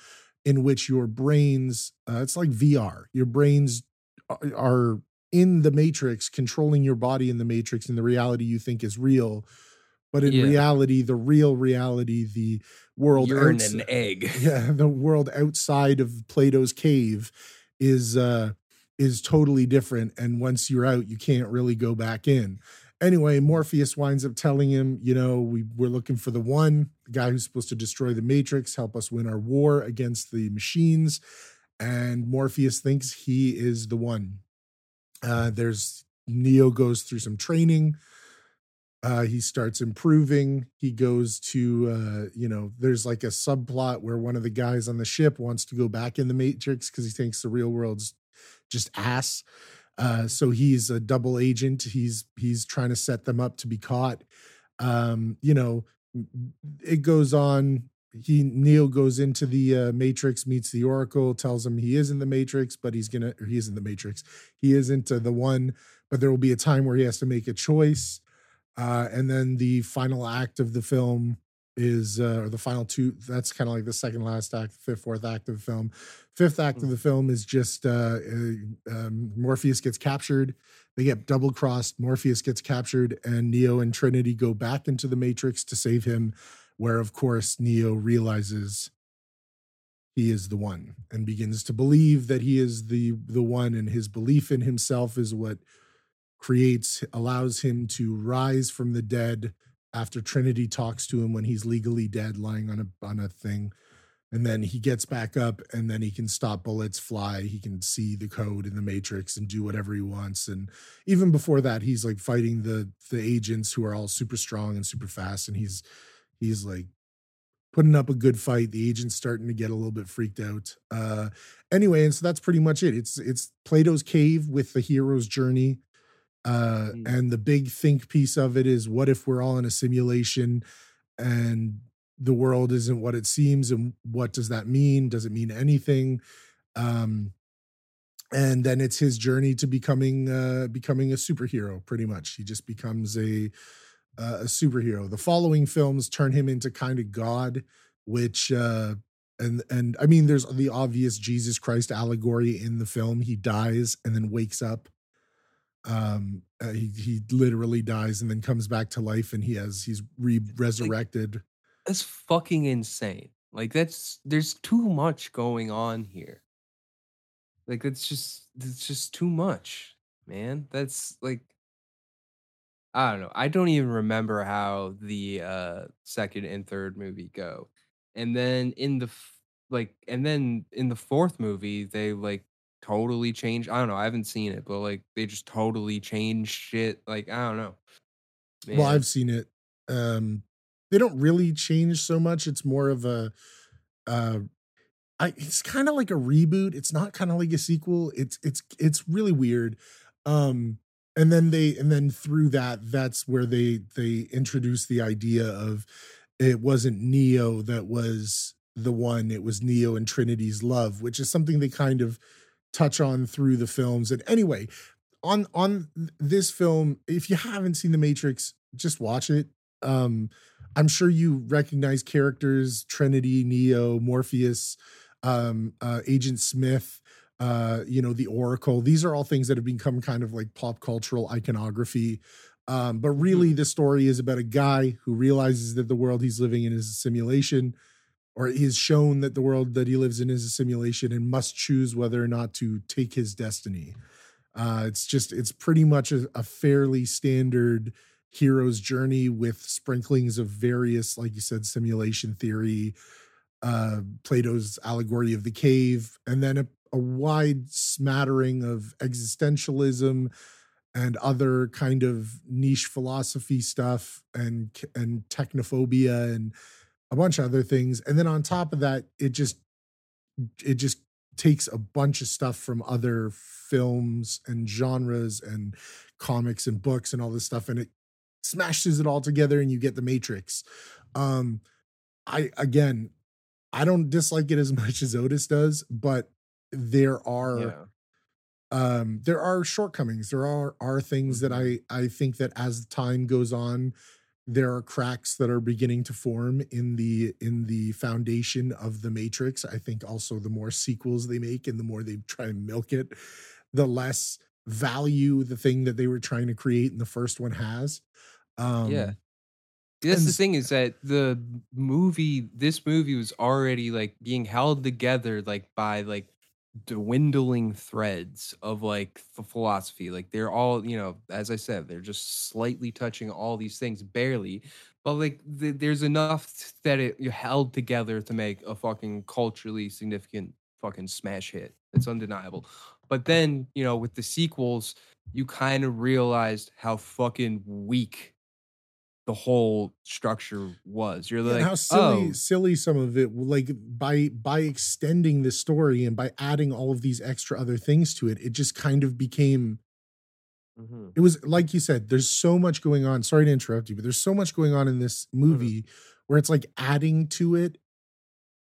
in which your brains, uh, it's like V R, your brains are, are in the Matrix, controlling your body in the Matrix, in the reality you think is real, but in yeah. reality, the real reality, the world you're outs- an egg. Yeah, the world outside of Plato's cave is uh, is totally different. And once you're out, you can't really go back in. Anyway, Morpheus winds up telling him, you know, we we're looking for the one, the guy who's supposed to destroy the Matrix, help us win our war against the machines. And Morpheus thinks he is the one. Uh, there's Neo goes through some training. Uh, he starts improving. He goes to, uh, you know, there's like a subplot where one of the guys on the ship wants to go back in the Matrix because he thinks the real world's just ass. Uh, so he's a double agent. He's, he's trying to set them up to be caught. Um, you know, it goes on. He Neo goes into the uh, Matrix, meets the Oracle, tells him he is in the Matrix, but he's gonna, or he isn't the Matrix. He isn't uh, the one, but there will be a time where he has to make a choice. Uh, and then the final act of the film is, uh, or the final two, that's kind of like the second last act, fifth, fourth act of the film. Fifth act mm-hmm. of the film is just uh, uh, um, Morpheus gets captured. They get double crossed. Morpheus gets captured, and Neo and Trinity go back into the Matrix to save him. Where, of course, Neo realizes he is the one, and begins to believe that he is the the one, and his belief in himself is what creates, allows him to rise from the dead after Trinity talks to him when he's legally dead, lying on a on a thing. And then he gets back up, and then he can stop bullets, fly. He can see the code in the Matrix and do whatever he wants. And even before that, he's like fighting the the agents who are all super strong and super fast. And he's he's like putting up a good fight. The agent's starting to get a little bit freaked out. Uh, anyway, and so that's pretty much it. It's it's Plato's Cave with the hero's journey. Uh, mm-hmm. And the big think piece of it is, what if we're all in a simulation and the world isn't what it seems, and what does that mean? Does it mean anything? Um, and then it's his journey to becoming uh, becoming a superhero. Pretty much, he just becomes a uh, a superhero. The following films turn him into kind of God, which uh, and and I mean, there's the obvious Jesus Christ allegory in the film. He dies and then wakes up. Um, uh, he he literally dies and then comes back to life, and he has he's re- resurrected. That's fucking insane. Like, that's, there's too much going on here. Like, that's just, it's just too much, man. That's like, I don't know. I don't even remember how the uh, second and third movie go. And then in the, like, and then in the fourth movie, they like totally change. I don't know. I haven't seen it, but like, they just totally change shit. Like, I don't know, man. Well, I've seen it. Um, They don't really change so much. It's more of a, uh, I, it's kind of like a reboot. It's not kind of like a sequel. It's it's it's really weird. Um, and then they and then through that, that's where they they introduce the idea of it wasn't Neo that was the one. It was Neo and Trinity's love, which is something they kind of touch on through the films. And anyway, on on this film, if you haven't seen The Matrix, just watch it. Um, I'm sure you recognize characters: Trinity, Neo, Morpheus, um, uh, Agent Smith, uh, you know, the Oracle. These are all things that have become kind of like pop cultural iconography. Um, but really, the story is about a guy who realizes that the world he's living in is a simulation, or is shown that the world that he lives in is a simulation, and must choose whether or not to take his destiny. Uh, it's just, it's pretty much a, a fairly standard hero's journey with sprinklings of various, like you said, simulation theory, uh, Plato's allegory of the cave, and then a, a wide smattering of existentialism and other kind of niche philosophy stuff, and and technophobia and a bunch of other things. And then on top of that, it just it just takes a bunch of stuff from other films and genres and comics and books and all this stuff, and it smashes it all together, and you get The Matrix. Um, I, again, I don't dislike it as much as Otis does, but there are, yeah. um, there are shortcomings. There are, are things that I, I think that as time goes on, there are cracks that are beginning to form in the, in the foundation of The Matrix. I think also the more sequels they make and the more they try and milk it, the less value the thing that they were trying to create in the first one has. Um, yeah, that's the thing, is that the movie, this movie was already like being held together like by like dwindling threads of like the philosophy. Like, they're all, you know, as I said, they're just slightly touching all these things, barely, but like th- there's enough that it you're held together to make a fucking culturally significant fucking smash hit. It's undeniable. But then, you know, with the sequels, you kind of realized how fucking weak the whole structure was. You're like, and how silly, oh. silly some of it. Like, by by extending the story and by adding all of these extra other things to it, it just kind of became. Mm-hmm. It was like you said. There's so much going on. Sorry to interrupt you, but there's so much going on in this movie, mm-hmm. where it's like adding to it,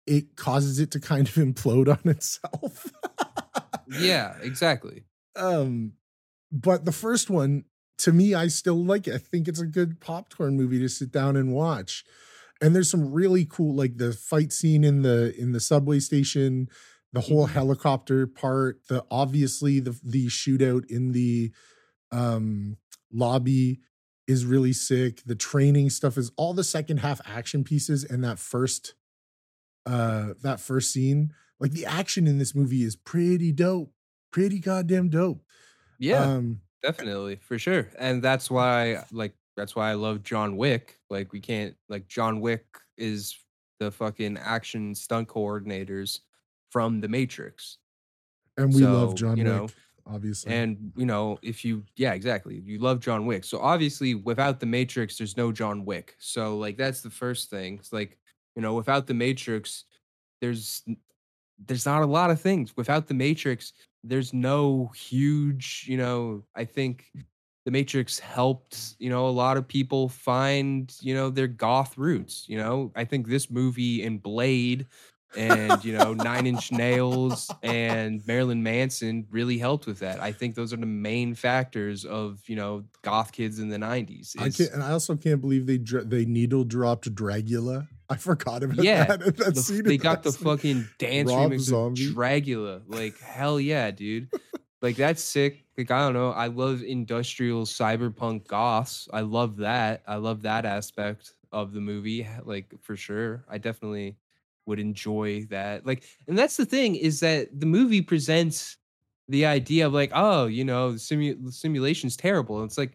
it causes it to kind of implode on itself. Yeah, exactly. Um, but the first one, to me, I still like it. I think it's a good popcorn movie to sit down and watch. And there's some really cool, like the fight scene in the in the subway station, the whole helicopter part, the obviously the the shootout in the um, lobby is really sick. The training stuff is all the second half action pieces, and that first uh, that first scene. Like, the action in this movie is pretty dope. Pretty goddamn dope. Yeah, um, definitely, for sure. And that's why, like, that's why I love John Wick. Like, we can't, like, John Wick is the fucking action stunt coordinators from The Matrix. And we so, love John you know, Wick, obviously. And, you know, if you, yeah, exactly. You love John Wick. So, obviously, without The Matrix, there's no John Wick. So, like, that's the first thing. It's like, you know, without The Matrix, there's there's not a lot of things. Without The Matrix, there's no huge, you know, I think The Matrix helped, you know, a lot of people find, you know, their goth roots, you know. I think this movie and Blade and, you know, Nine Inch Nails and Marilyn Manson really helped with that. I think those are the main factors of, you know, goth kids in the nineties. I can't, and I also can't believe they they needle dropped Dragula. I forgot about yeah, that. that the, scene they got the scene. Fucking dance Rob remix Zombie. Of Dragula. Like, hell yeah, dude. Like, that's sick. Like, I don't know. I love industrial cyberpunk goths. I love that. I love that aspect of the movie, like, for sure. I definitely would enjoy that. Like, and that's the thing, is that the movie presents the idea of, like, oh, you know, the, simu- the simulation's terrible. And it's like,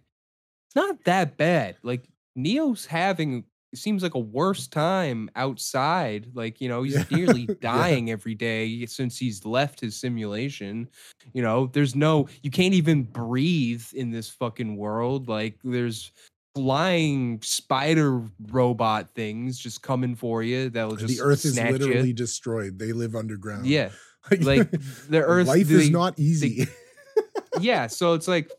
it's not that bad. Like, Neo's having... It seems like a worse time outside. Like, you know, he's yeah. nearly dying yeah. every day since he's left his simulation. You know, there's no, you can't even breathe in this fucking world. Like, there's flying spider robot things just coming for you. That'll just the earth is literally you. Destroyed. They live underground. Yeah. Like, like the earth. Life they, is not easy. They, yeah. So it's like,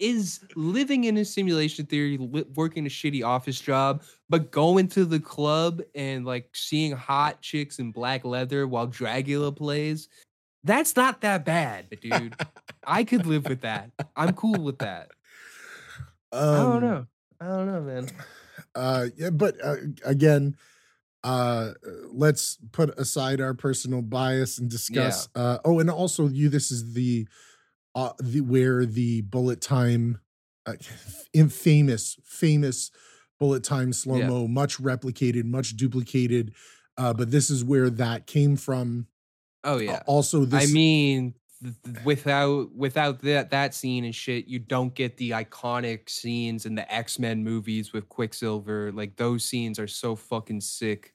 is living in a simulation theory, li- working a shitty office job, but going to the club and, like, seeing hot chicks in black leather while Dragula plays, that's not that bad, dude. I could live with that. I'm cool with that. Um, I don't know. I don't know, man. Uh, yeah, but uh, again, uh, let's put aside our personal bias and discuss. Yeah. Uh, oh, and also, you. This is the. Uh, the, where the bullet time, uh, infamous, famous bullet time slow-mo, yeah. much replicated, much duplicated. Uh, but this is where that came from. Oh, yeah. Uh, also, this... I mean, th- without without that, that scene and shit, you don't get the iconic scenes in the X-Men movies with Quicksilver. Like, those scenes are so fucking sick.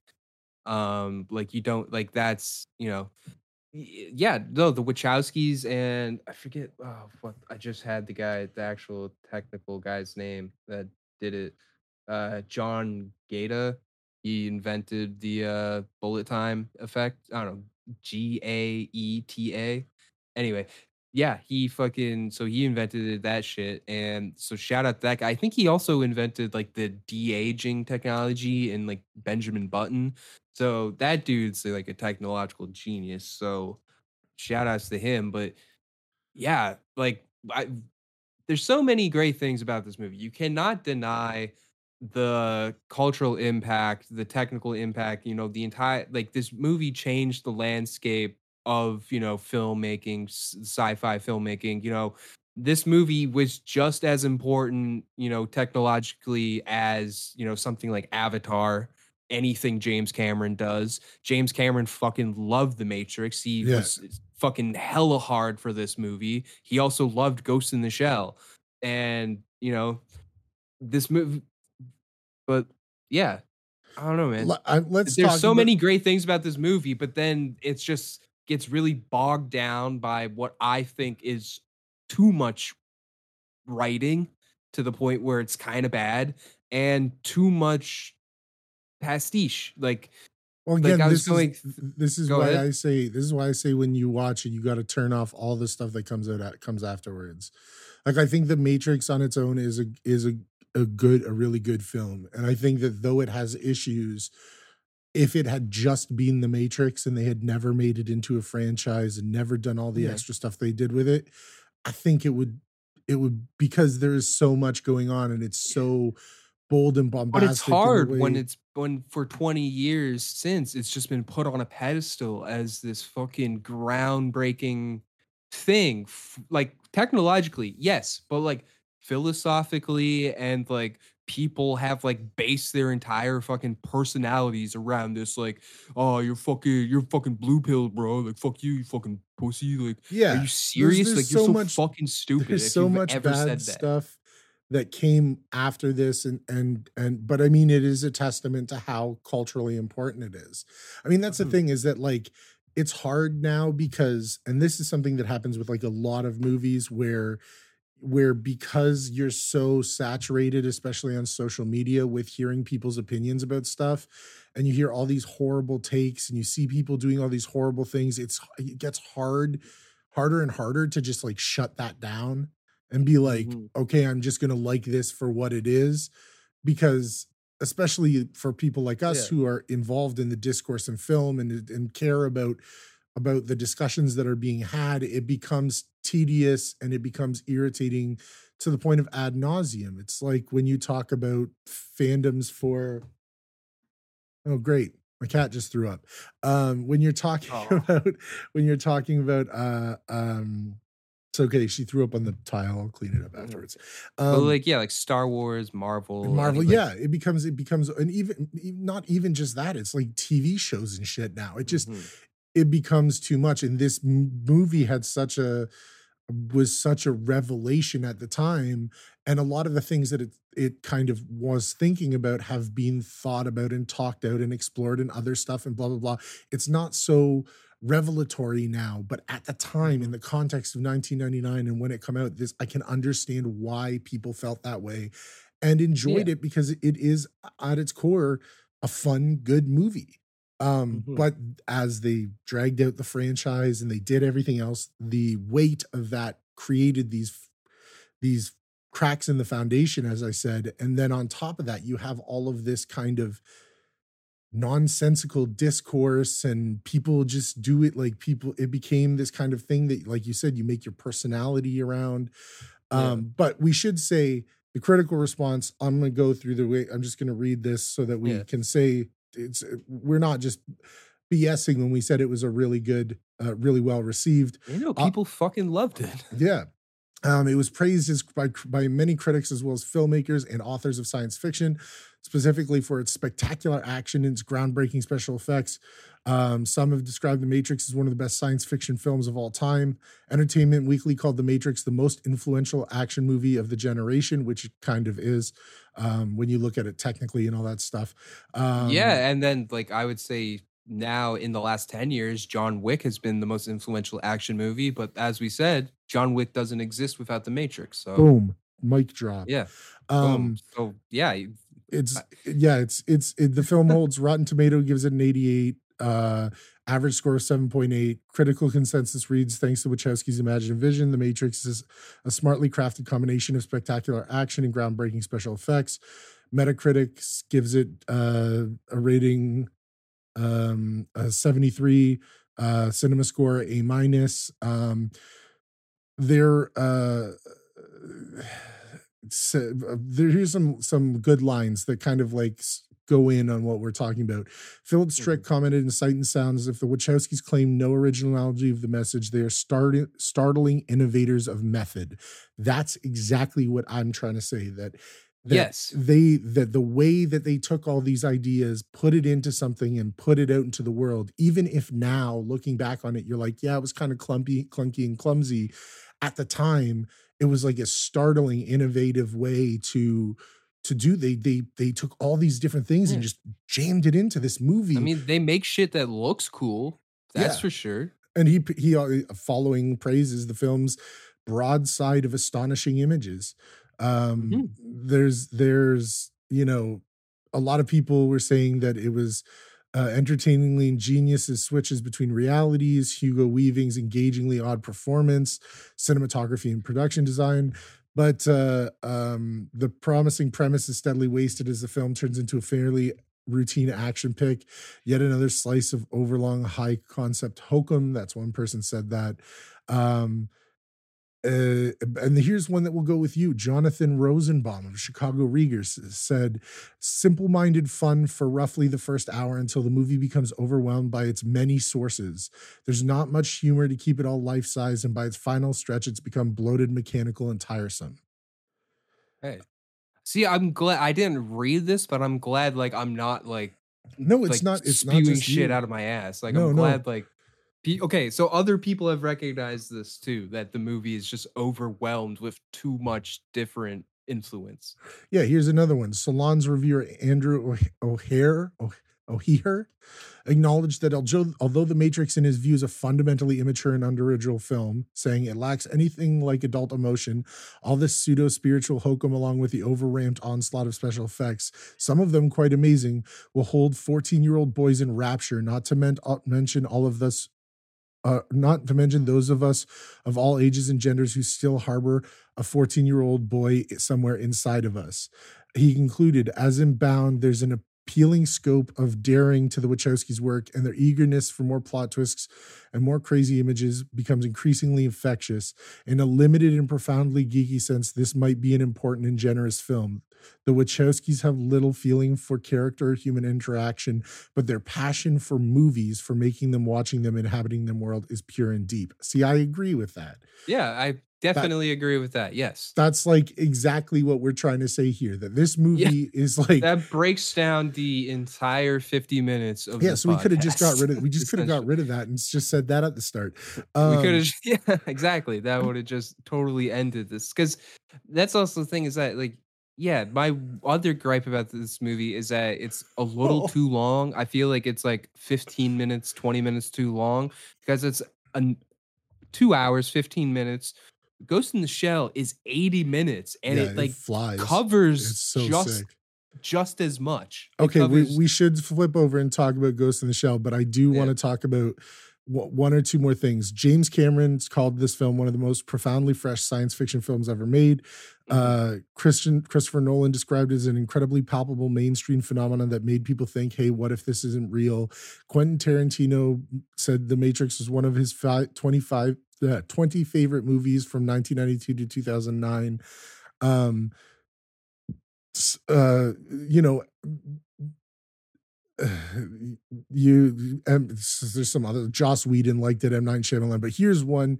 Um, like, you don't... Like, that's, you know... Yeah, no, the Wachowskis and I forget oh, what I just had the guy, the actual technical guy's name that did it. Uh, John Gaeta. He invented the uh, bullet time effect. I don't know, G A E T A. Anyway, yeah, he fucking so he invented that shit, and so shout out to that guy. I think he also invented, like, the de-aging technology and, like, Benjamin Button. So that dude's, like, a technological genius. So shout outs to him. But yeah, like, I, there's so many great things about this movie. You cannot deny the cultural impact, the technical impact, you know, the entire, like, this movie changed the landscape of, you know, filmmaking, sci-fi filmmaking. You know, this movie was just as important, you know, technologically as, you know, something like Avatar. Anything James Cameron does. James Cameron fucking loved The Matrix. He yeah. was fucking hella hard for this movie. He also loved Ghost in the Shell. And, you know, this movie... But, yeah. I don't know, man. I, let's There's talk so about- many great things about this movie, but then it's just gets really bogged down by what I think is too much writing to the point where it's kind of bad and too much... pastiche. Like, well, again, like I was this, going, is, this is go why ahead. I say this is why I say when you watch it, you got to turn off all the stuff that comes out comes afterwards. Like, I think The Matrix on its own is a is a, a good a really good film, and I think that though it has issues, if it had just been The Matrix and they had never made it into a franchise and never done all the yeah. extra stuff they did with it, I think it would it would because there is so much going on and it's so. Bold and bombastic. But it's hard when it's when for twenty years since it's just been put on a pedestal as this fucking groundbreaking thing. F- like technologically, yes, but like philosophically and like people have like based their entire fucking personalities around this, like, oh, you're fucking you're fucking blue pill, bro, like, fuck you, you fucking pussy, like, yeah, are you serious? There's, there's like, you're so, so much, fucking stupid. There's if so you've much ever bad said that. Stuff that came after this, and and and but I mean, it is a testament to how culturally important it is. I mean, that's mm-hmm. the thing, is that like, it's hard now because, and this is something that happens with like a lot of movies where where because you're so saturated, especially on social media, with hearing people's opinions about stuff, and you hear all these horrible takes and you see people doing all these horrible things, it's it gets hard, harder and harder to just like shut that down and be like, mm-hmm. okay, I'm just going to like this for what it is. Because especially for people like us yeah. who are involved in the discourse in film and, and care about about the discussions that are being had, it becomes tedious and it becomes irritating to the point of ad nauseum. It's like when you talk about fandoms for, oh great, my cat just threw up. Um, when you're talking oh. about, when you're talking about, uh, um, it's okay, she threw up on the tile. I'll clean it up afterwards. Um, but like, yeah, like Star Wars, Marvel, Marvel. Like, yeah, it becomes, it becomes, and even not even just that. It's like T V shows and shit now. It just. Mm-hmm. It becomes too much, and this movie had such a was such a revelation at the time, and a lot of the things that it it kind of was thinking about have been thought about and talked out and explored and other stuff and blah blah blah. It's not so revelatory now, but at the time, in the context of nineteen ninety-nine and when it came out, this I can understand why people felt that way and enjoyed yeah. it, because it is at its core a fun, good movie. Um, mm-hmm. But as they dragged out the franchise and they did everything else, the weight of that created these, these cracks in the foundation, as I said. And then on top of that, you have all of this kind of nonsensical discourse, and people just do it like people, it became this kind of thing that, like you said, you make your personality around. Um, yeah. But we should say the critical response, I'm going to go through the way, I'm just going to read this so that we yeah. can say, it's we're not just BSing when we said it was a really good, uh, really well received. You know, people uh, fucking loved it. Yeah, um, it was praised as by by many critics as well as filmmakers and authors of science fiction, specifically for its spectacular action and its groundbreaking special effects. Um, some have described The Matrix as one of the best science fiction films of all time. Entertainment Weekly called The Matrix the most influential action movie of the generation, which it kind of is, um, when you look at it technically and all that stuff. Um, yeah, and then, like, I would say now in the last ten years, John Wick has been the most influential action movie. But as we said, John Wick doesn't exist without The Matrix. So boom, mic drop. Yeah. Um, so, yeah. It's, yeah, it's, it's, it, the film holds, Rotten Tomato gives it an eighty-eight. Uh, average score of seven point eight. Critical consensus reads, thanks to Wachowski's imaginative vision, The Matrix is a smartly crafted combination of spectacular action and groundbreaking special effects. Metacritic gives it uh, a rating um, a seventy-three, uh, Cinema Score A minus. Um, there, uh, so, there, here's some some good lines that kind of like go in on what we're talking about. Philip Strick commented in Sight and Sound, as if the Wachowskis claim no originality of the message, they are starting, startling innovators of method. That's exactly what I'm trying to say. That, that yes, they that the way that they took all these ideas, put it into something, and put it out into the world. Even if now looking back on it, you're like, yeah, it was kind of clumpy, clunky, and clumsy. At the time, it was like a startling, innovative way to. To do they they they took all these different things yeah. and just jammed it into this movie. I mean, they make shit that looks cool. That's yeah. for sure. And he he following praises the film's broadside of astonishing images. Um, mm-hmm. There's there's you know, a lot of people were saying that it was uh, entertainingly ingenious as switches between realities. Hugo Weaving's engagingly odd performance, cinematography, and production design. But uh, um, the promising premise is steadily wasted as the film turns into a fairly routine action pick. Yet another slice of overlong high concept hokum. That's one person said that. Um, uh, and here's one that will go with you. Jonathan Rosenbaum of Chicago Reader said, simple-minded fun for roughly the first hour until the movie becomes overwhelmed by its many sources. There's not much humor to keep it all life-size, and by its final stretch, it's become bloated, mechanical, and tiresome. Hey, See, I'm glad I didn't read this, but I'm glad like I'm not like no, it's like, not it's spewing not shit you. out of my ass. Like no, I'm glad no. like okay, so other people have recognized this too, that the movie is just overwhelmed with too much different influence. Yeah, here's another one. Salon's reviewer Andrew O'Hare O'Hare acknowledged that although The Matrix in his view is a fundamentally immature and unoriginal film, saying it lacks anything like adult emotion, all this pseudo-spiritual hokum along with the over-ramped onslaught of special effects, some of them quite amazing, will hold fourteen-year-old boys in rapture, not to men- mention all of this Uh, not to mention those of us of all ages and genders who still harbor a fourteen-year-old boy somewhere inside of us. He concluded, as in Bound, there's an appealing scope of daring to the Wachowskis' work, and their eagerness for more plot twists and more crazy images becomes increasingly infectious. In a limited and profoundly geeky sense, this might be an important and generous film. The Wachowskis have little feeling for character or human interaction, but their passion for movies, for making them, watching them, inhabiting them world is pure and deep. See, I agree with that. Yeah, I definitely that, agree with that. Yes. That's like exactly what we're trying to say here, that this movie yeah, is like... That breaks down the entire fifty minutes of yeah, so podcast. We could have just got rid of... We just could have got rid of that and just said that at the start. Um, we could have... Yeah, exactly. That would have just totally ended this. Because that's also the thing is that like, yeah, my other gripe about this movie is that it's a little oh. too long. I feel like it's like fifteen minutes, twenty minutes too long because it's an, two hours, fifteen minutes. Ghost in the Shell is eighty minutes and yeah, it like it flies. covers so just sick. just as much. It okay, covers- we, we should flip over and talk about Ghost in the Shell, but I do yeah. want to talk about one or two more things. James Cameron's called this film one of the most profoundly fresh science fiction films ever made. Uh, Christian Christopher Nolan described it as an incredibly palpable mainstream phenomenon that made people think, hey, what if this isn't real? Quentin Tarantino said The Matrix was one of his five, twenty-five, uh, twenty favorite movies from nineteen ninety-two to two thousand nine. Um, uh, you know... Uh, you um, there's some other Joss Whedon liked it, M. Night Shyamalan, but here's one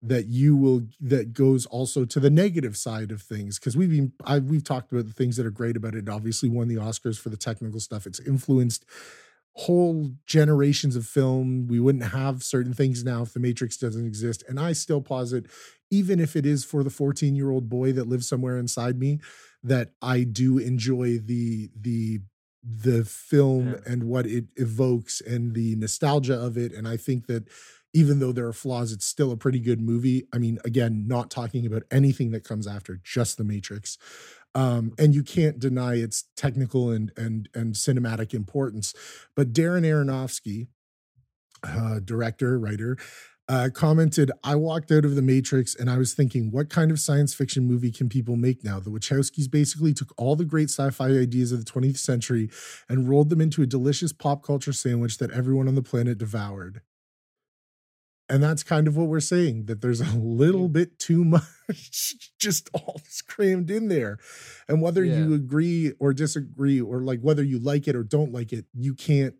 that you will that goes also to the negative side of things, because we've been I, we've talked about the things that are great about it. It obviously won the Oscars for the technical stuff. It's influenced whole generations of film. We wouldn't have certain things now if The Matrix doesn't exist. And I still posit, even if it is for the fourteen-year-old boy that lives somewhere inside me, that I do enjoy the the the film yeah. and what it evokes and the nostalgia of it. And I think that even though there are flaws, it's still a pretty good movie. I mean, again, not talking about anything that comes after, just The Matrix. Um, and you can't deny its technical and and and cinematic importance. But Darren Aronofsky, uh, director, writer, Uh, commented, I walked out of The Matrix and I was thinking, what kind of science fiction movie can people make now? The Wachowskis basically took all the great sci-fi ideas of the twentieth century and rolled them into a delicious pop culture sandwich that everyone on the planet devoured. And that's kind of what we're saying, that there's a little bit too much just all crammed in there. And whether yeah. you agree or disagree, or like whether you like it or don't like it, you can't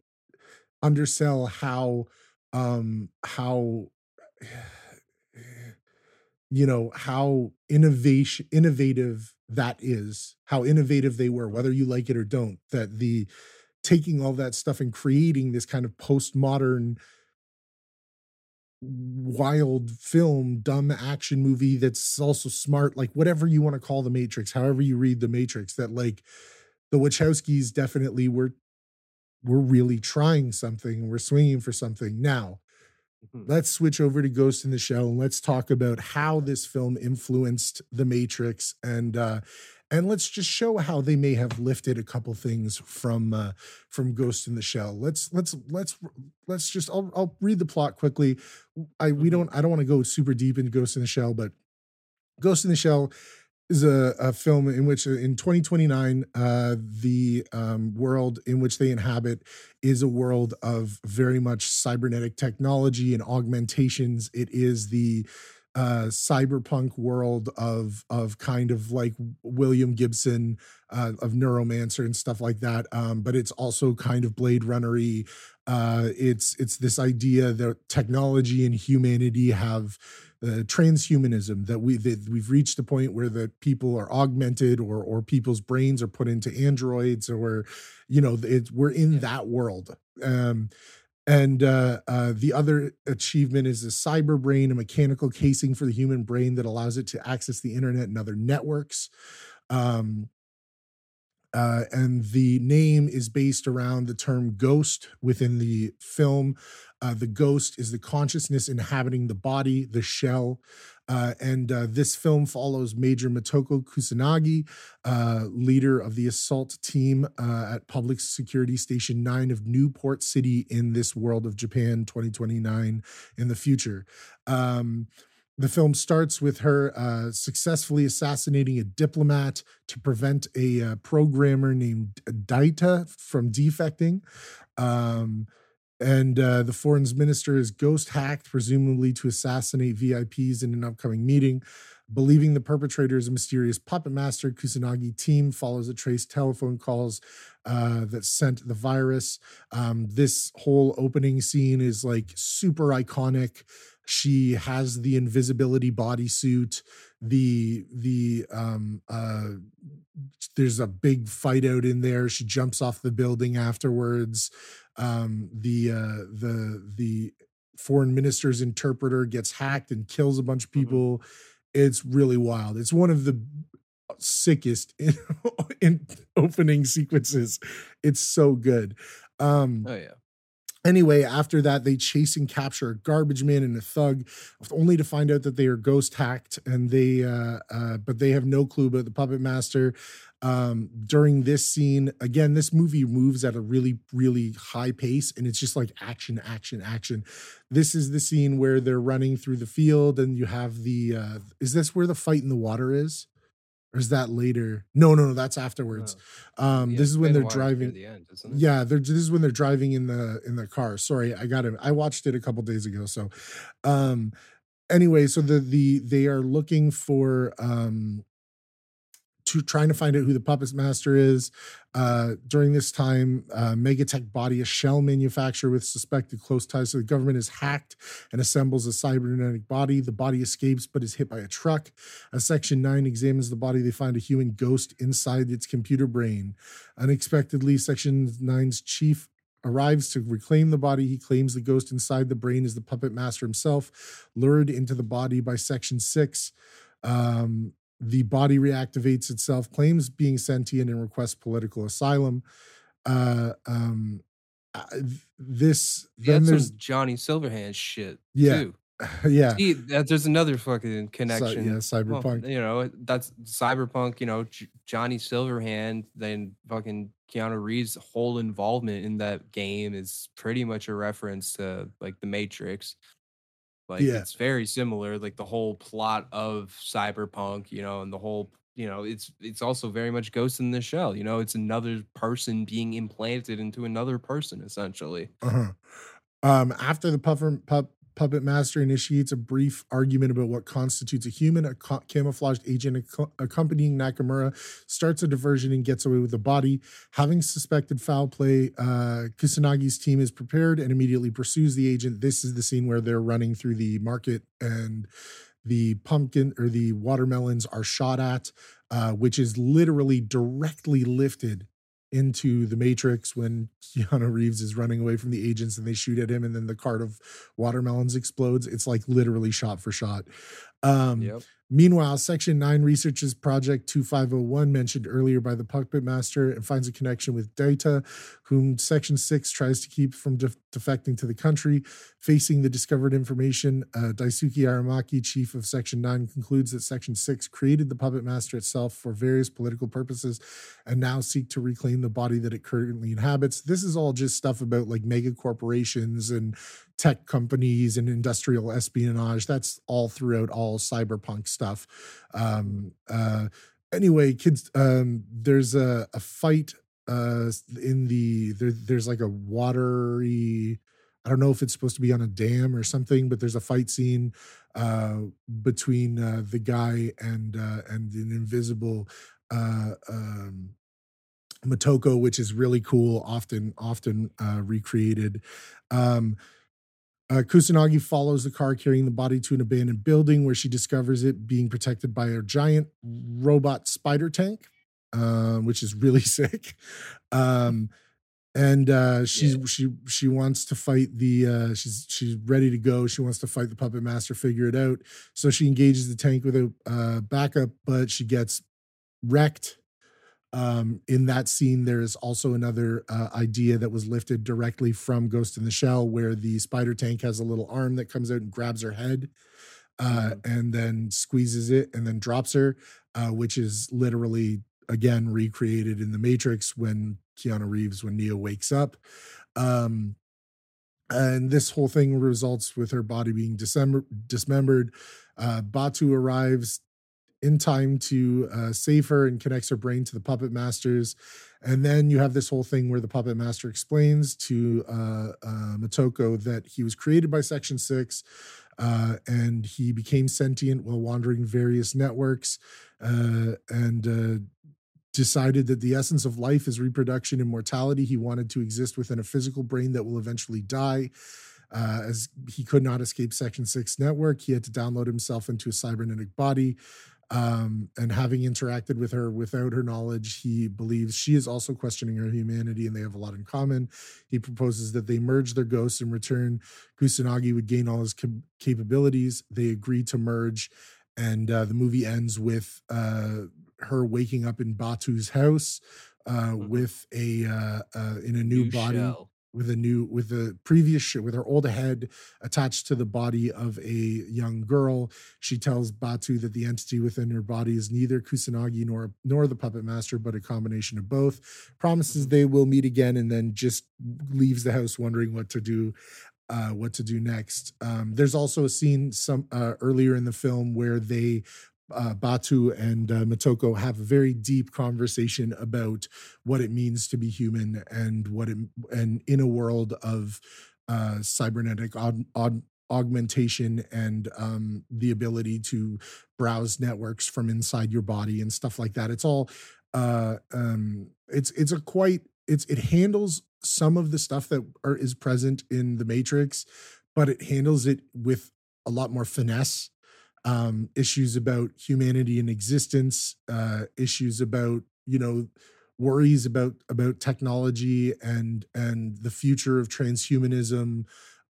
undersell how um how you know how innovation innovative that is, how innovative they were, whether you like it or don't, that the taking all that stuff and creating this kind of postmodern wild film, dumb action movie that's also smart, like whatever you want to call The Matrix, however you read The Matrix, that like the Wachowskis definitely were We're really trying something. We're swinging for something. Now, mm-hmm. let's switch over to Ghost in the Shell and let's talk about how this film influenced The Matrix, and uh, and let's just show how they may have lifted a couple things from uh, from Ghost in the Shell. Let's let's let's let's just I'll I'll read the plot quickly. I we don't I don't want to go super deep into Ghost in the Shell, but Ghost in the Shell is a, a film in which in twenty twenty-nine, uh, the um, world in which they inhabit is a world of very much cybernetic technology and augmentations. It is the uh, cyberpunk world of of kind of like William Gibson, uh, of Neuromancer and stuff like that. Um, but it's also kind of Blade Runner-y. Uh, it's, it's this idea that technology and humanity have uh, transhumanism, that we that we've reached a point where the people are augmented, or or people's brains are put into androids, or you know, it, we're in yeah. that world. Um, And uh, uh, the other achievement is the cyber brain, a mechanical casing for the human brain that allows it to access the internet and other networks. Um, uh, and the name is based around the term ghost within the film. Uh, the ghost is the consciousness inhabiting the body, the shell. Uh, and uh, this film follows Major Motoko Kusanagi, uh, leader of the assault team uh, at Public Security Station nine of Newport City in this world of Japan twenty twenty-nine in the future. Um, the film starts with her uh, successfully assassinating a diplomat to prevent a uh, programmer named Daita from defecting. Um And uh, the foreign minister is ghost hacked, presumably to assassinate V I Ps in an upcoming meeting. Believing the perpetrator is a mysterious puppet master, Kusanagi team follows a trace telephone calls uh, that sent the virus. Um, this whole opening scene is like super iconic. She has the invisibility bodysuit. The the um, uh, there's a big fight out in there. She jumps off the building afterwards. Um, the, uh, the, the foreign minister's interpreter gets hacked and kills a bunch of people. Mm-hmm. It's really wild. It's one of the sickest in, in opening sequences. It's so good. Um, oh yeah. Anyway, after that, they chase and capture a garbage man and a thug, only to find out that they are ghost hacked, and they, uh, uh, but they have no clue about the puppet master. Um, during this scene, again, this movie moves at a really, really high pace, and it's just like action, action, action. This is the scene where they're running through the field, and you have the, uh, is this where the fight in the water is? Or is that later? No, no, no. That's afterwards. Oh. Um, yeah, this is when they're driving. The end, yeah, they're, this is when they're driving in the in the car. Sorry, I got it. I watched it a couple days ago. So, um, anyway, so the the they are looking for um, to trying to find out who the puppet master is. Uh, during this time, uh, Megatech Body, a shell manufacturer with suspected close ties to the government, is hacked and assembles a cybernetic body. The body escapes but is hit by a truck. A Section nine examines the body. They find a human ghost inside its computer brain. Unexpectedly, Section nine's chief arrives to reclaim the body. He claims the ghost inside the brain is the puppet master himself, lured into the body by Section six. Um... The body reactivates itself, claims being sentient, and requests political asylum. Uh, um, uh, this yeah, then there's Johnny Silverhand shit. Yeah, too. yeah. See, that, there's another fucking connection. So, yeah, Cyberpunk. Well, you know, that's Cyberpunk. You know, J- Johnny Silverhand. Then fucking Keanu Reeves' whole involvement in that game is pretty much a reference to like The Matrix. Like yeah. It's very similar, like the whole plot of Cyberpunk, you know, and the whole, you know, it's it's also very much Ghost in the Shell, you know, it's another person being implanted into another person, essentially. Uh-huh. Um, after the puffer, pup, puppet master initiates a brief argument about what constitutes a human, a ca- camouflaged agent ac- accompanying Nakamura starts a diversion and gets away with the body. Having suspected foul play, uh, Kusanagi's team is prepared and immediately pursues the agent. This is the scene where they're running through the market and the pumpkin or the watermelons are shot at, uh, which is literally directly lifted into The Matrix when Keanu Reeves is running away from the agents and they shoot at him and then the cart of watermelons explodes. It's like literally shot for shot. Um, yep. Meanwhile, Section nine researches Project two five zero one mentioned earlier by the Puppet Master and finds a connection with Data, whom Section six tries to keep from def- defecting to the country. Facing the discovered information, uh, Daisuke Aramaki, chief of Section nine, concludes that Section six created the Puppet Master itself for various political purposes and now seek to reclaim the body that it currently inhabits. This is all just stuff about like mega corporations and tech companies and industrial espionage. That's all throughout all cyberpunk stuff. Um, uh, anyway, kids, um, there's a, a fight uh, in the, there, there's like a watery, I don't know if it's supposed to be on a dam or something, but there's a fight scene uh, between uh, the guy and, uh, and an invisible uh, um, Motoko, which is really cool. Often, often uh, recreated. Um, Uh, Kusanagi follows the car carrying the body to an abandoned building where she discovers it being protected by a giant robot spider tank, uh, which is really sick. Um, and uh, she's, yeah. she she wants to fight the, uh, she's she's ready to go. She wants to fight the puppet master, figure it out. So she engages the tank with a uh, backup, but she gets wrecked. Um, in that scene, there is also another uh, idea that was lifted directly from Ghost in the Shell, where the spider tank has a little arm that comes out and grabs her head uh, mm-hmm. and then squeezes it and then drops her, uh, which is literally, again, recreated in The Matrix when Keanu Reeves, when Neo wakes up. Um, and this whole thing results with her body being dismember- dismembered. Uh, Batu arrives in time to uh, save her and connects her brain to the puppet masters. And then you have this whole thing where the puppet master explains to uh, uh, Motoko that he was created by Section six uh, and he became sentient while wandering various networks uh, and uh, decided that the essence of life is reproduction and mortality. He wanted to exist within a physical brain that will eventually die. Uh, as he could not escape Section six network, he had to download himself into a cybernetic body. Um, and having interacted with her without her knowledge, he believes she is also questioning her humanity and they have a lot in common. He proposes that they merge their ghosts. In return, Kusanagi would gain all his com- capabilities. They agree to merge. And uh, the movie ends with uh, her waking up in Batu's house uh, with a, uh, uh, in a new, new body. Shell. With a new, with a previous shit, with her old head attached to the body of a young girl. She tells Batu that the entity within her body is neither Kusanagi nor nor the puppet master, but a combination of both. Promises they will meet again, and then just leaves the house wondering what to do, uh, what to do next. Um, there's also a scene some uh, earlier in the film where they. Uh, Batu and uh, Motoko have a very deep conversation about what it means to be human and what it, and in a world of uh, cybernetic aug- aug- augmentation and um, the ability to browse networks from inside your body and stuff like that. It's all uh, um, it's it's a quite it's it handles some of the stuff that are, is present in The Matrix, but it handles it with a lot more finesse. Um, issues about humanity and existence, uh, issues about, you know, worries about, about technology and, and the future of transhumanism.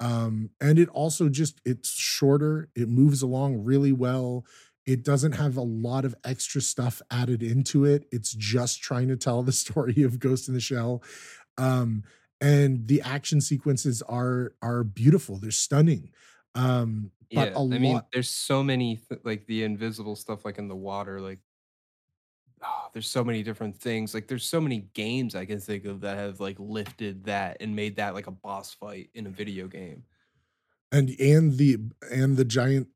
Um, and it also just, it's shorter. It moves along really well. It doesn't have a lot of extra stuff added into it. It's just trying to tell the story of Ghost in the Shell. Um, and the action sequences are, are beautiful. They're stunning. Um, But yeah, I lot. mean, there's so many, th- like the invisible stuff, like in the water, like, oh, there's so many different things. Like, there's so many games I can think of that have, like, lifted that and made that, like, a boss fight in a video game. And and the and the giant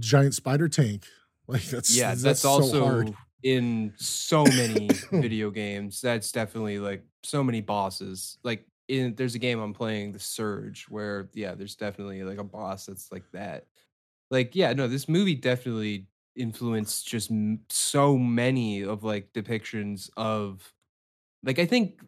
giant spider tank. Like, that's, yeah, that's, that's also so hard. In so many video games. That's definitely, like, so many bosses. Like, in, there's a game I'm playing, The Surge, where, yeah, there's definitely, like, a boss that's like that. Like, yeah, no, this movie definitely influenced just m- so many of, like, depictions of, like, I think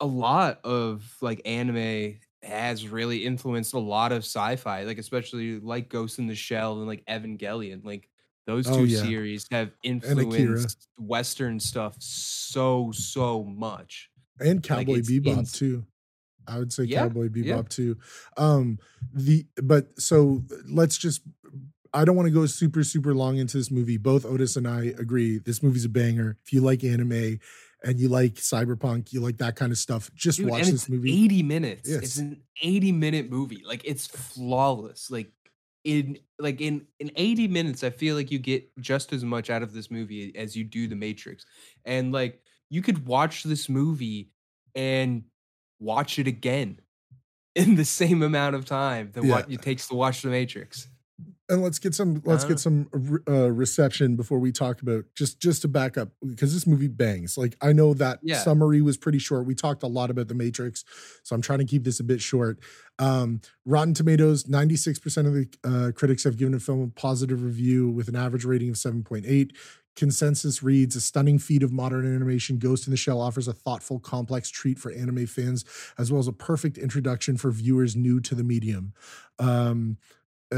a lot of, like, anime has really influenced a lot of sci-fi, like, especially, like, Ghost in the Shell and, like, Evangelion. Like, those two oh, yeah. series have influenced Western stuff so, so much. And Cowboy like Bebop, ins- too. I would say yeah, Cowboy Bebop yeah. too. Um, the but so let's just. I don't want to go super super long into this movie. Both Otis and I agree this movie's a banger. If you like anime and you like cyberpunk, you like that kind of stuff, just Dude, watch and this it's movie. Eighty minutes. Yes. It's an eighty-minute movie. Like it's flawless. Like in like in in eighty minutes, I feel like you get just as much out of this movie as you do The Matrix. And like you could watch this movie and watch it again in the same amount of time than yeah. what it takes to watch The Matrix. And let's get some let's uh. get some uh, reception before we talk about just just to back up because this movie bangs. Like I know that yeah. summary was pretty short. We talked a lot about The Matrix, so I'm trying to keep this a bit short. Um, Rotten Tomatoes, ninety-six percent of the uh, critics have given a film a positive review with an average rating of seven point eight. consensus reads, a stunning feat of modern animation, Ghost in the Shell offers a thoughtful, complex treat for anime fans, as well as a perfect introduction for viewers new to the medium. Um, uh,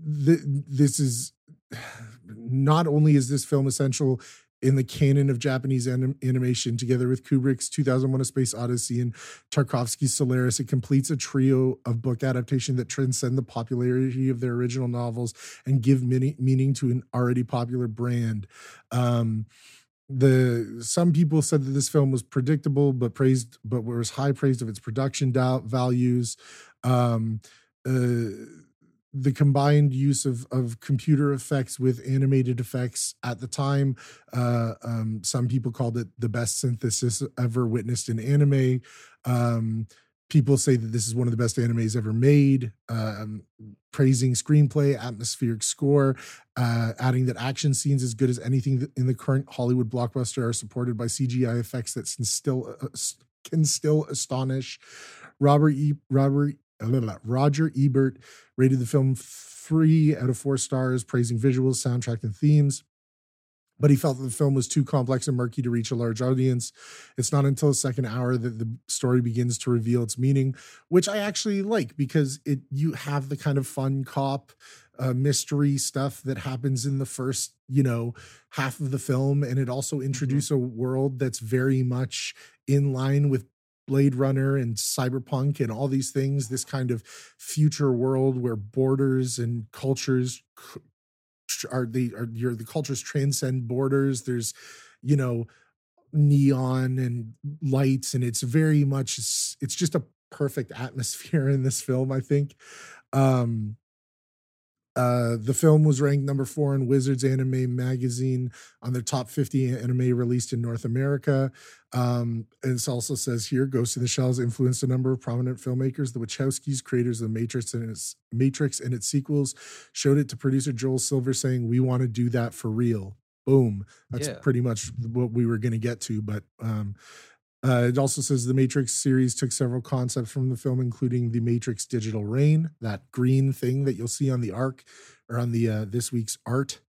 th- this is... Not only is this film essential in the canon of Japanese anim- animation, together with Kubrick's two thousand one A Space Odyssey and Tarkovsky's Solaris, it completes a trio of book adaptation that transcend the popularity of their original novels and give many, meaning to an already popular brand. Um, the some people said that this film was predictable, but praised, but was high praised of its production da- values. Um, uh, The combined use of, of computer effects with animated effects at the time. Uh, um, some people called it the best synthesis ever witnessed in anime. Um, people say that this is one of the best animes ever made. Um, praising screenplay, atmospheric score, uh, adding that action scenes as good as anything in the current Hollywood blockbuster are supported by C G I effects that can still, uh, can still astonish. Robert E. Robert Roger Ebert rated the film three out of four stars, praising visuals, soundtrack, and themes. But he felt that the film was too complex and murky to reach a large audience. It's not until the second hour that the story begins to reveal its meaning, which I actually like, because it you have the kind of fun cop uh, mystery stuff that happens in the first, you know, half of the film. And it also introduced mm-hmm. a world that's very much in line with Blade Runner and Cyberpunk and all these things, this kind of future world where borders and cultures are the, are your, the cultures transcend borders. There's, you know, neon and lights, and it's very much, it's just a perfect atmosphere in this film, I think. Um, Uh, the film was ranked number four in Wizards Anime Magazine on their top fifty anime released in North America. Um, and it also says here, Ghost in the Shell has influenced a number of prominent filmmakers. The Wachowskis, creators of Matrix and its, Matrix and its sequels, showed it to producer Joel Silver, saying, "We want to do that for real." Boom. That's yeah. pretty much what we were going to get to. But um, uh, it also says the Matrix series took several concepts from the film, including the Matrix Digital Rain, that green thing that you'll see on the arc or on the uh, this week's art,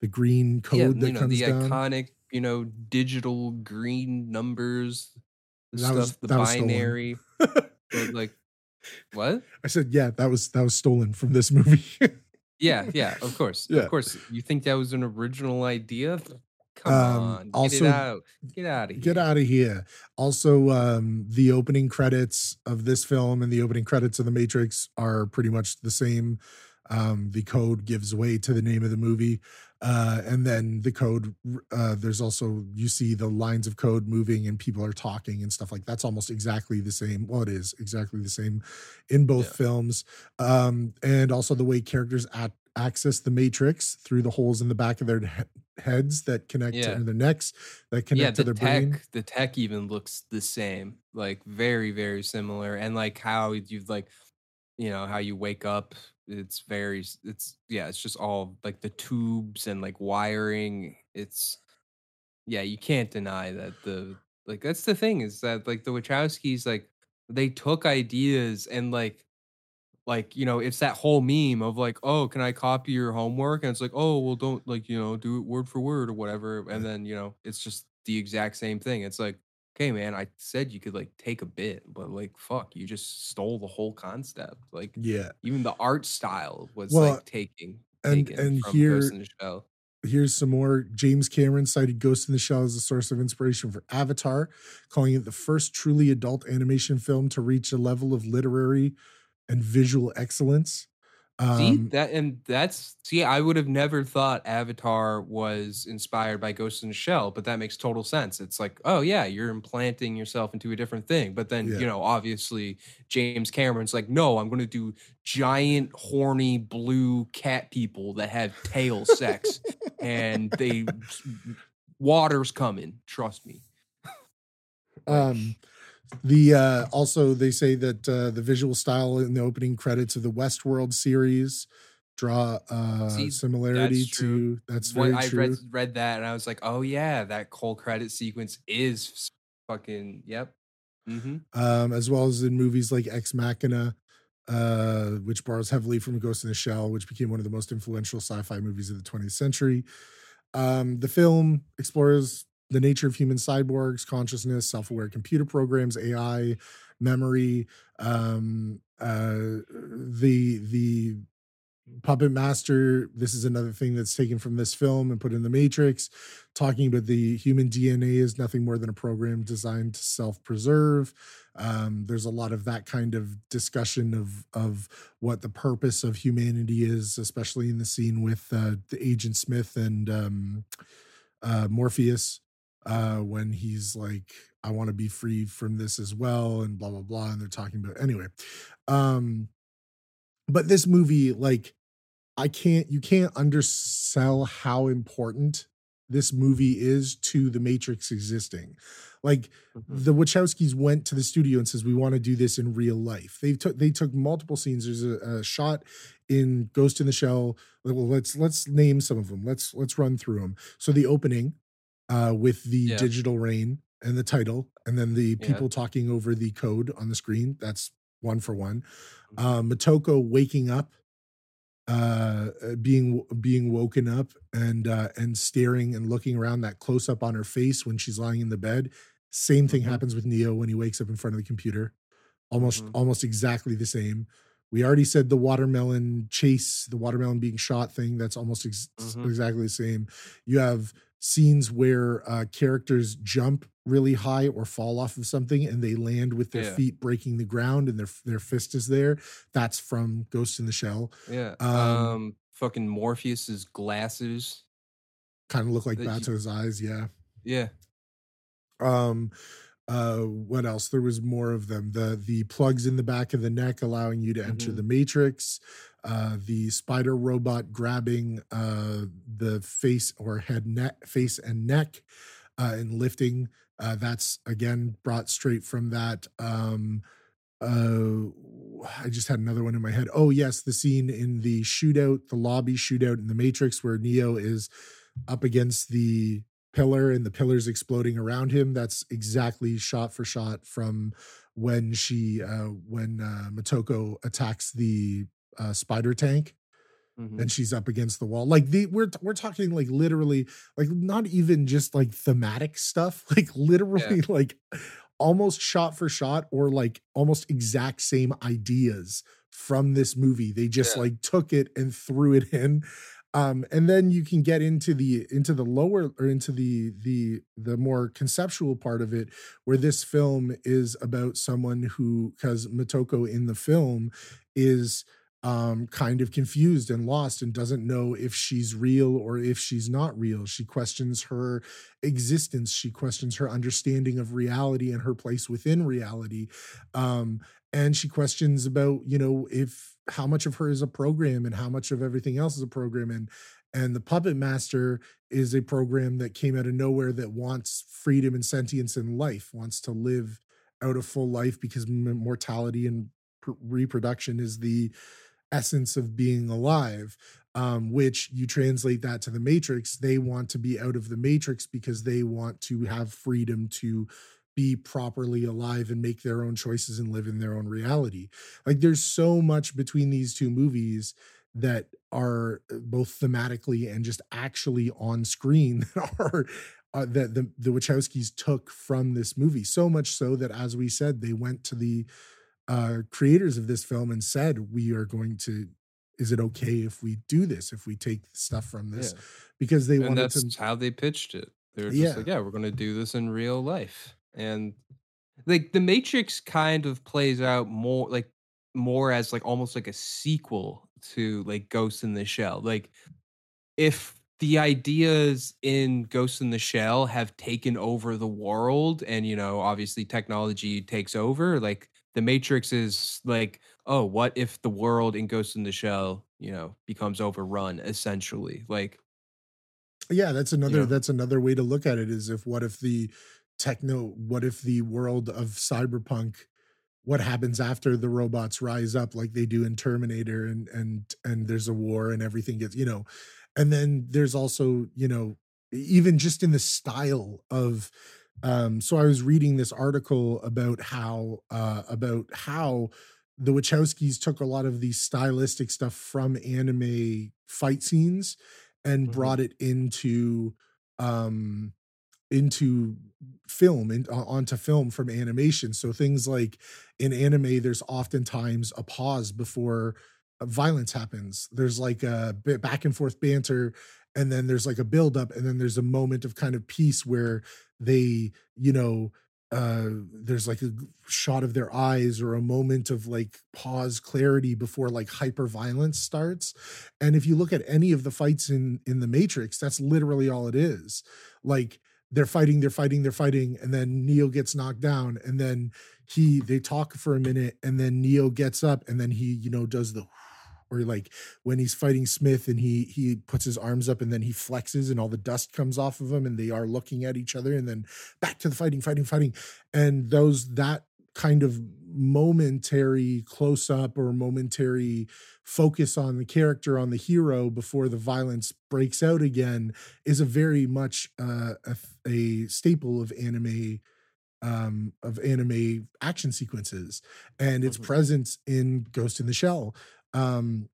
the green code yeah, that you know, comes the down. The iconic, you know, digital green numbers, the that stuff, was, the binary. Like, like, what? I said, yeah, that was that was stolen from this movie. yeah, yeah, of course, yeah. of course. You think that was an original idea? Come um, on, also, get it out. Get out of here. Get out of here. Also, um, the opening credits of this film and the opening credits of The Matrix are pretty much the same. Um, the code gives way to the name of the movie. Uh, and then the code, uh, there's also, you see the lines of code moving and people are talking and stuff like that. That's almost exactly the same. Well, it is exactly the same in both yeah. films. Um, and also the way characters act, access the Matrix through the holes in the back of their he- heads that connect yeah. to their necks that connect yeah, the to their tech, brain. The tech even looks the same, like very, very similar. And like how you've like, you know, how you wake up, it's very, it's yeah, it's just all like the tubes and like wiring. It's yeah, you can't deny that the like that's the thing is that like the Wachowskis, like they took ideas and like Like, you know, it's that whole meme of like, oh, can I copy your homework? And it's like, oh, well, don't like, you know, do it word for word or whatever. And then, you know, it's just the exact same thing. It's like, okay, man, I said you could like take a bit, but like, fuck, you just stole the whole concept. Like, yeah, even the art style was well, like taking. And, taken and from here, Ghost in the Shell. Here's some more. James Cameron cited Ghost in the Shell as a source of inspiration for Avatar, calling it the first truly adult animation film to reach a level of literary and visual excellence. Um, see that, and that's see. I would have never thought Avatar was inspired by Ghost in the Shell, but that makes total sense. It's like, oh yeah, you're implanting yourself into a different thing. But then yeah. you know, obviously, James Cameron's like, no, I'm going to do giant, horny, blue cat people that have tail sex, and they water's coming. Trust me. Um. The uh, also they say that uh, the visual style in the opening credits of the Westworld series draw uh, See, similarity that's to that's very I true. I read, read that and I was like, oh yeah, that whole credit sequence is fucking yep. Mm-hmm. Um, as well as in movies like Ex Machina, uh, which borrows heavily from Ghost in the Shell, which became one of the most influential sci-fi movies of the twentieth century. Um, the film explores the nature of human cyborgs, consciousness, self-aware computer programs, A I, memory. Um, uh, the the puppet master, this is another thing that's taken from this film and put in the Matrix, talking about the human D N A is nothing more than a program designed to self-preserve. Um, there's a lot of that kind of discussion of of what the purpose of humanity is, especially in the scene with uh, the Agent Smith and um, uh, Morpheus, uh, when he's like, I want to be free from this as well, and blah, blah, blah. And they're talking about, anyway. Um, but this movie, like, I can't, you can't undersell how important this movie is to the Matrix existing. Like, mm-hmm. the Wachowskis went to the studio and says, we want to do this in real life. They took, they took multiple scenes. There's a, a shot in Ghost in the Shell. Well, let's, let's name some of them. Let's, let's run through them. So the opening uh, with the yeah. digital rain and the title, and then the people yeah. talking over the code on the screen. That's one for one. Uh, Motoko waking up, uh, being being woken up, and uh, and staring and looking around, that close up on her face when she's lying in the bed. Same thing mm-hmm. happens with Neo when he wakes up in front of the computer. Almost mm-hmm. almost exactly the same. We already said the watermelon chase, the watermelon being shot thing. That's almost ex- mm-hmm. exactly the same. You have scenes where uh, characters jump really high or fall off of something and they land with their yeah. feet breaking the ground and their their fist is there. That's from Ghost in the Shell. Yeah. Um, um fucking Morpheus's glasses kind of look like Bato's eyes. Yeah. Yeah. Um, uh, what else? There was more of them. The, the plugs in the back of the neck, allowing you to mm-hmm. enter the Matrix. Uh, the spider robot grabbing uh, the face or head, neck, face and neck, uh, and lifting. Uh, that's again brought straight from that. Um, uh, I just had another one in my head. Oh yes, the scene in the shootout, the lobby shootout in the Matrix, where Neo is up against the pillar and the pillar's exploding around him. That's exactly shot for shot from when she, uh, when uh, Motoko attacks the Uh, spider tank, mm-hmm. and she's up against the wall. Like the we're we're talking like literally, like not even just like thematic stuff, like literally yeah. like almost shot for shot or like almost exact same ideas from this movie. They just yeah. like took it and threw it in, um, and then you can get into the into the lower or into the the the more conceptual part of it, where this film is about someone who, because Motoko in the film is Um, kind of confused and lost and doesn't know if she's real or if she's not real. She questions her existence. She questions her understanding of reality and her place within reality. Um, and she questions about, you know, if how much of her is a program and how much of everything else is a program. And, and the Puppet Master is a program that came out of nowhere that wants freedom and sentience in life, wants to live out a full life because mortality and pr- reproduction is the essence of being alive, um, which you translate that to the Matrix. They want to be out of the Matrix because they want to have freedom to be properly alive and make their own choices and live in their own reality. Like there's so much between these two movies that are both thematically and just actually on screen that are uh, that the, the Wachowskis took from this movie. So much so that, as we said, they went to the Uh, creators of this film and said, we are going to, is it okay if we do this, if we take stuff from this? Yeah. Because they and wanted that's to. That's how they pitched it. They were just yeah. like, yeah, we're going to do this in real life. And like the Matrix kind of plays out more like more as like almost like a sequel to like Ghost in the Shell. Like if the ideas in Ghost in the Shell have taken over the world and, you know, obviously technology takes over, like the Matrix is like, oh, what if the world in Ghost in the Shell, you know, becomes overrun, essentially? Like, yeah, that's another, you know. that's another way to look at it is if, what if the techno, what if the world of Cyberpunk, what happens after the robots rise up like they do in Terminator and, and, and there's a war and everything gets, you know, and then there's also, you know, even just in the style of, Um, so I was reading this article about how uh, about how the Wachowskis took a lot of the stylistic stuff from anime fight scenes and mm-hmm. brought it into um into film and uh, onto film from animation. So things like in anime, there's oftentimes a pause before violence happens. There's like a bit back and forth banter, and then there's like a buildup, and then there's a moment of kind of peace where they, you know, uh, there's like a shot of their eyes or a moment of like pause, clarity before like hyper violence starts. And if you look at any of the fights in, in the Matrix, that's literally all it is. Like, They're fighting, they're fighting, they're fighting, and then Neo gets knocked down, and then he, they talk for a minute, and then Neo gets up, and then he, you know, does the, or like when he's fighting Smith, and he he puts his arms up, and then he flexes, and all the dust comes off of him, and they are looking at each other, and then back to the fighting, fighting, fighting, and those, that kind of momentary close up or momentary focus on the character, on the hero before the violence breaks out again is a very much uh, a, a staple of anime um, of anime action sequences, and its mm-hmm. presence in Ghost in the Shell. Um,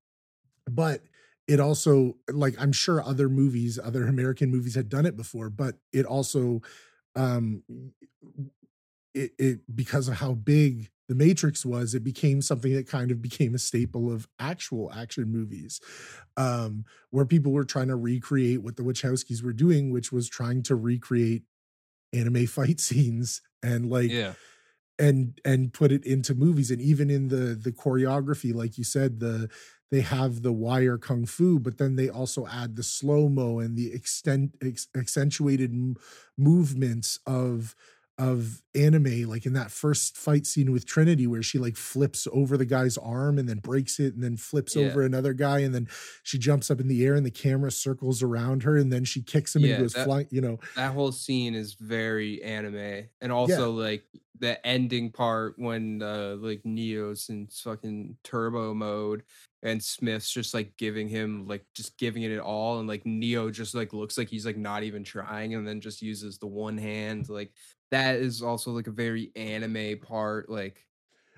but it also, like, I'm sure other movies, other American movies had done it before, but it also um, it, it because of how big The Matrix was, it became something that kind of became a staple of actual action movies, um, where people were trying to recreate what the Wachowskis were doing, which was trying to recreate anime fight scenes and like, yeah. and and put it into movies. And even in the the choreography, like you said, the they have the wire kung fu, but then they also add the slow mo and the extent ex, accentuated m- movements of. of anime, like in that first fight scene with Trinity, where she like flips over the guy's arm and then breaks it and then flips yeah. over another guy. And then she jumps up in the air and the camera circles around her and then she kicks him yeah, and goes flying, you know. That whole scene is very anime. And also yeah. like the ending part when uh, like Neo's in fucking turbo mode and Smith's just like giving him like just giving it all. And like Neo just like looks like he's like not even trying and then just uses the one hand like. That is also like a very anime part, like,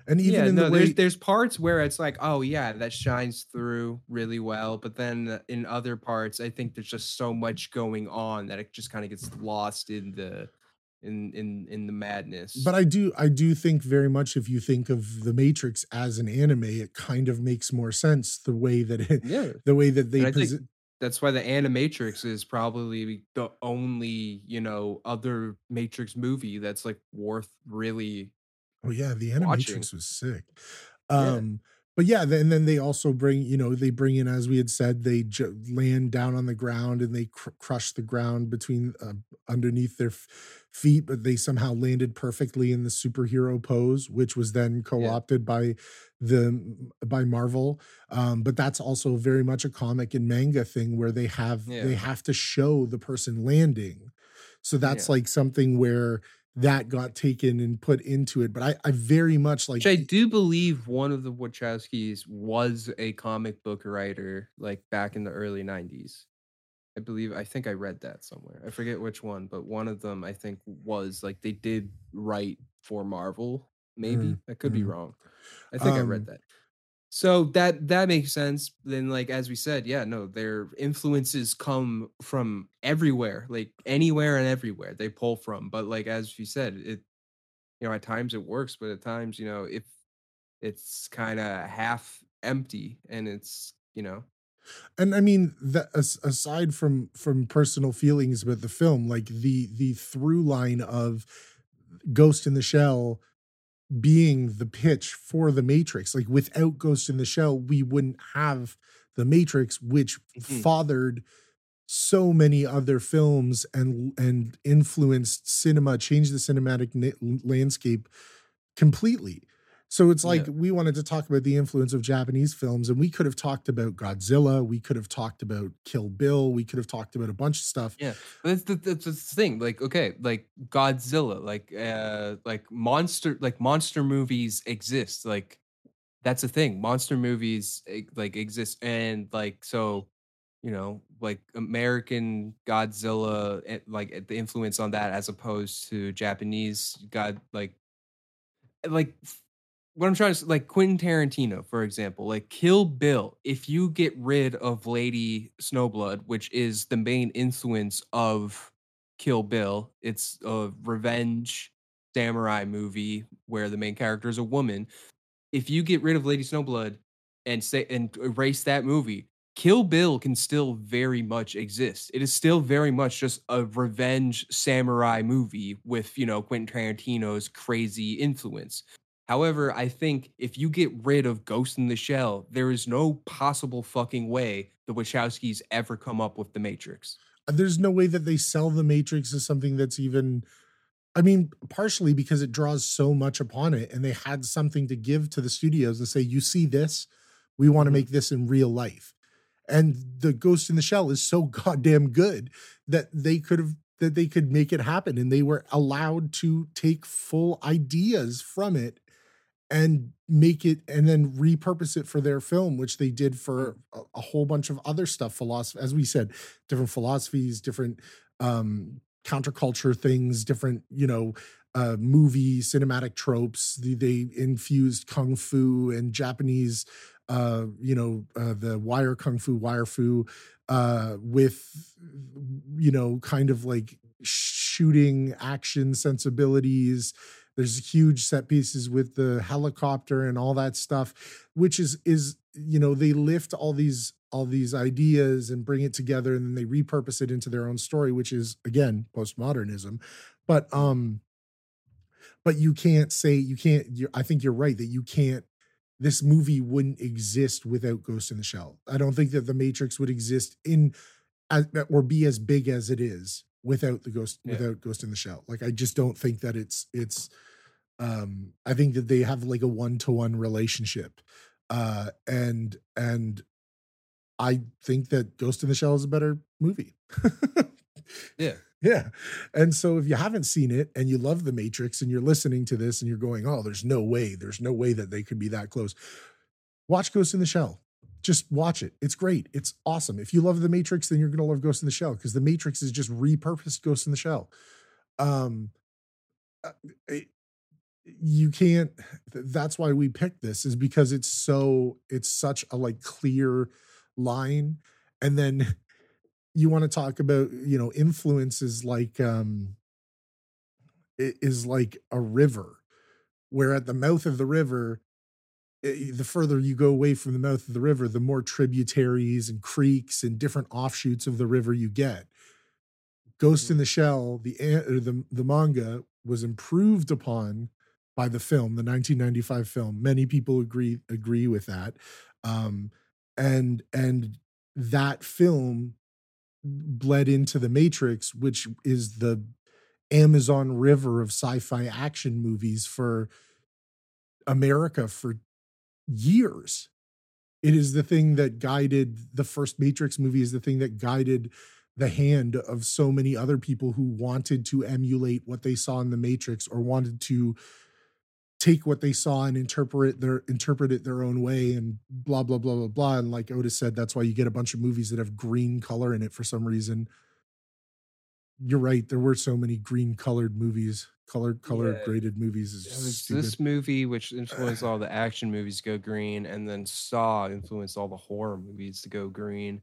and even yeah, in no, the way- there's there's parts where it's like, oh yeah, that shines through really well, but then in other parts, I think there's just so much going on that it just kind of gets lost in the in in in the madness. But I do I do think very much if you think of The Matrix as an anime, it kind of makes more sense the way that it, yeah. the way that they present. That's why the Animatrix is probably the only, you know, other Matrix movie that's like worth really. Oh yeah, the Animatrix watching. was sick. Um, yeah. But yeah, and then they also bring, you know, they bring in, as we had said, they ju- land down on the ground and they cr- crush the ground between uh, underneath their f- feet, but they somehow landed perfectly in the superhero pose, which was then co-opted yeah. by. the by Marvel, um, but that's also very much a comic and manga thing where they have yeah. they have to show the person landing, so that's yeah. like something where that got taken and put into it. But I, I very much like. Which I do believe one of the Wachowskis was a comic book writer, like back in the early nineties. I believe I think I read that somewhere. I forget which one, but one of them I think was like they did write for Marvel. Maybe mm, I could mm. be wrong. I think um, I read that. So that that makes sense. Then, like as we said, yeah, no, their influences come from everywhere, like anywhere and everywhere they pull from. But like as you said, it, you know, at times it works, but at times, you know, if it's kind of half empty and it's, you know. And I mean, that aside from from personal feelings about the film, like the the through line of Ghost in the Shell. Being the pitch for The Matrix, like without Ghost in the Shell, we wouldn't have The Matrix, which mm-hmm. fathered so many other films and and influenced cinema, changed the cinematic na- landscape completely. So it's like yeah. we wanted to talk about the influence of Japanese films, and we could have talked about Godzilla, we could have talked about Kill Bill, we could have talked about a bunch of stuff. Yeah, that's the, that's the thing. Like, okay, like Godzilla, like uh, like monster, like monster movies exist. Like that's the thing. Monster movies like exist, and like so, you know, like American Godzilla, like the influence on that as opposed to Japanese God, like like. what I'm trying to say, like Quentin Tarantino, for example, like Kill Bill, if you get rid of Lady Snowblood, which is the main influence of Kill Bill, it's a revenge samurai movie where the main character is a woman. If you get rid of Lady Snowblood and say and erase that movie, Kill Bill can still very much exist. It is still very much just a revenge samurai movie with, you know, Quentin Tarantino's crazy influence. However, I think if you get rid of Ghost in the Shell, there is no possible fucking way the Wachowskis ever come up with The Matrix. There's no way that they sell The Matrix as something that's even... I mean, partially because it draws so much upon it, and they had something to give to the studios and say, you see this, we want to make this in real life. And the Ghost in the Shell is so goddamn good that they could have that they could make it happen, and they were allowed to take full ideas from it and make it and then repurpose it for their film, which they did for a, a whole bunch of other stuff. Philosophy, as we said, different philosophies, different um, counterculture things, different, you know, uh, movie cinematic tropes. They, they infused kung fu and Japanese, uh, you know, uh, the wire kung fu, wire fu, uh, with, you know, kind of like shooting action sensibilities. There's huge set pieces with the helicopter and all that stuff, which is, is, you know, they lift all these, all these ideas and bring it together, and then they repurpose it into their own story, which is, again, postmodernism. But, um, but you can't say, you can't, you, I think you're right that you can't, this movie wouldn't exist without Ghost in the Shell. I don't think that The Matrix would exist in, as, or be as big as it is without the Ghost, yeah. without Ghost in the Shell. Like, I just don't think that it's, it's, um, I think that they have like a one-to-one relationship. Uh, and, and I think that Ghost in the Shell is a better movie. Yeah. Yeah. And so if you haven't seen it and you love The Matrix and you're listening to this and you're going, oh, there's no way, there's no way that they could be that close. Watch Ghost in the Shell. Just watch it. It's great. It's awesome. If you love The Matrix, then you're going to love Ghost in the Shell, because The Matrix is just repurposed Ghost in the Shell. Um, it, you can't, that's why we picked this, is because it's so, it's such a like clear line. And then you want to talk about, you know, influences, like, um, it is like a river where at the mouth of the river, the further you go away from the mouth of the river, the more tributaries and creeks and different offshoots of the river you get. Ghost in the Shell, the, or the, the manga, was improved upon by the film, the nineteen ninety-five film. Many people agree, agree with that. Um, and, and that film bled into The Matrix, which is the Amazon River of sci-fi action movies for America for years. It is the thing that guided the first Matrix movie, is the thing that guided the hand of so many other people who wanted to emulate what they saw in The Matrix, or wanted to take what they saw and interpret their interpret it their own way, and blah, blah, blah, blah, blah. And like Otis said, that's why you get a bunch of movies that have green color in it for some reason. You're right. There were so many green colored movies. Colored, color yeah. graded movies is stupid. This movie, which influenced all the action movies to go green, and then Saw influenced all the horror movies to go green.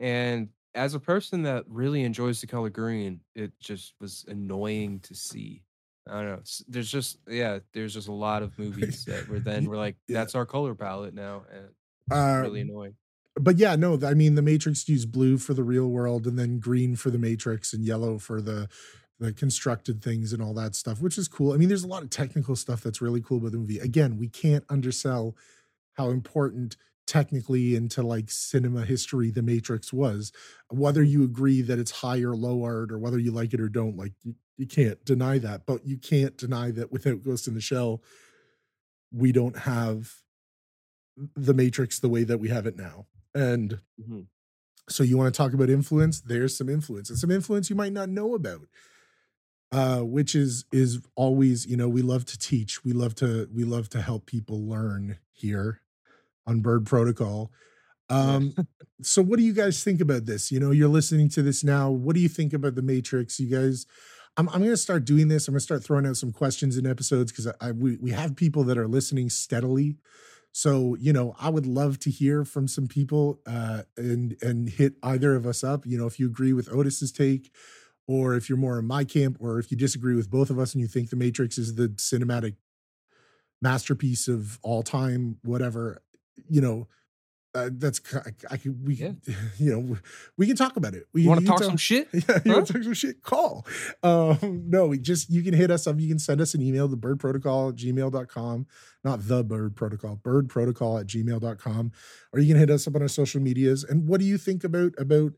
And as a person that really enjoys the color green, it just was annoying to see. I don't know. There's just yeah, there's just a lot of movies that were then we're like, that's yeah. our color palette now, and it's uh, really annoying. But yeah, no, I mean, The Matrix used blue for the real world, and then green for The Matrix, and yellow for the. the constructed things and all that stuff, which is cool. I mean, there's a lot of technical stuff that's really cool about the movie. Again, we can't undersell how important technically into like cinema history The Matrix was. Whether you agree that it's high or low art, or whether you like it or don't, like you, you can't deny that. But you can't deny that without Ghost in the Shell, we don't have The Matrix the way that we have it now. And mm-hmm. so you want to talk about influence? There's some influence, and some influence you might not know about. Uh, which is is always, you know, we love to teach. We love to we love to help people learn here on Bird Protocol. Um, so what do you guys think about this? You know, you're listening to this now. What do you think about The Matrix? You guys, I'm, I'm going to start doing this. I'm going to start throwing out some questions in episodes because I, I we, we have people that are listening steadily. So, you know, I would love to hear from some people uh, and and hit either of us up. You know, if you agree with Otis's take, or if you're more in my camp, or if you disagree with both of us and you think The Matrix is the cinematic masterpiece of all time, whatever, you know, uh, that's, I, I can, we, yeah. you know, we can talk about it. We you want to talk, talk some shit? Yeah, huh? You want to talk some shit? Call. Um, no, we just, you can hit us up. You can send us an email, the bird protocol at gmail dot com. Not the bird protocol, bird protocol at gmail dot com. Or you can hit us up on our social medias. And what do you think about, about,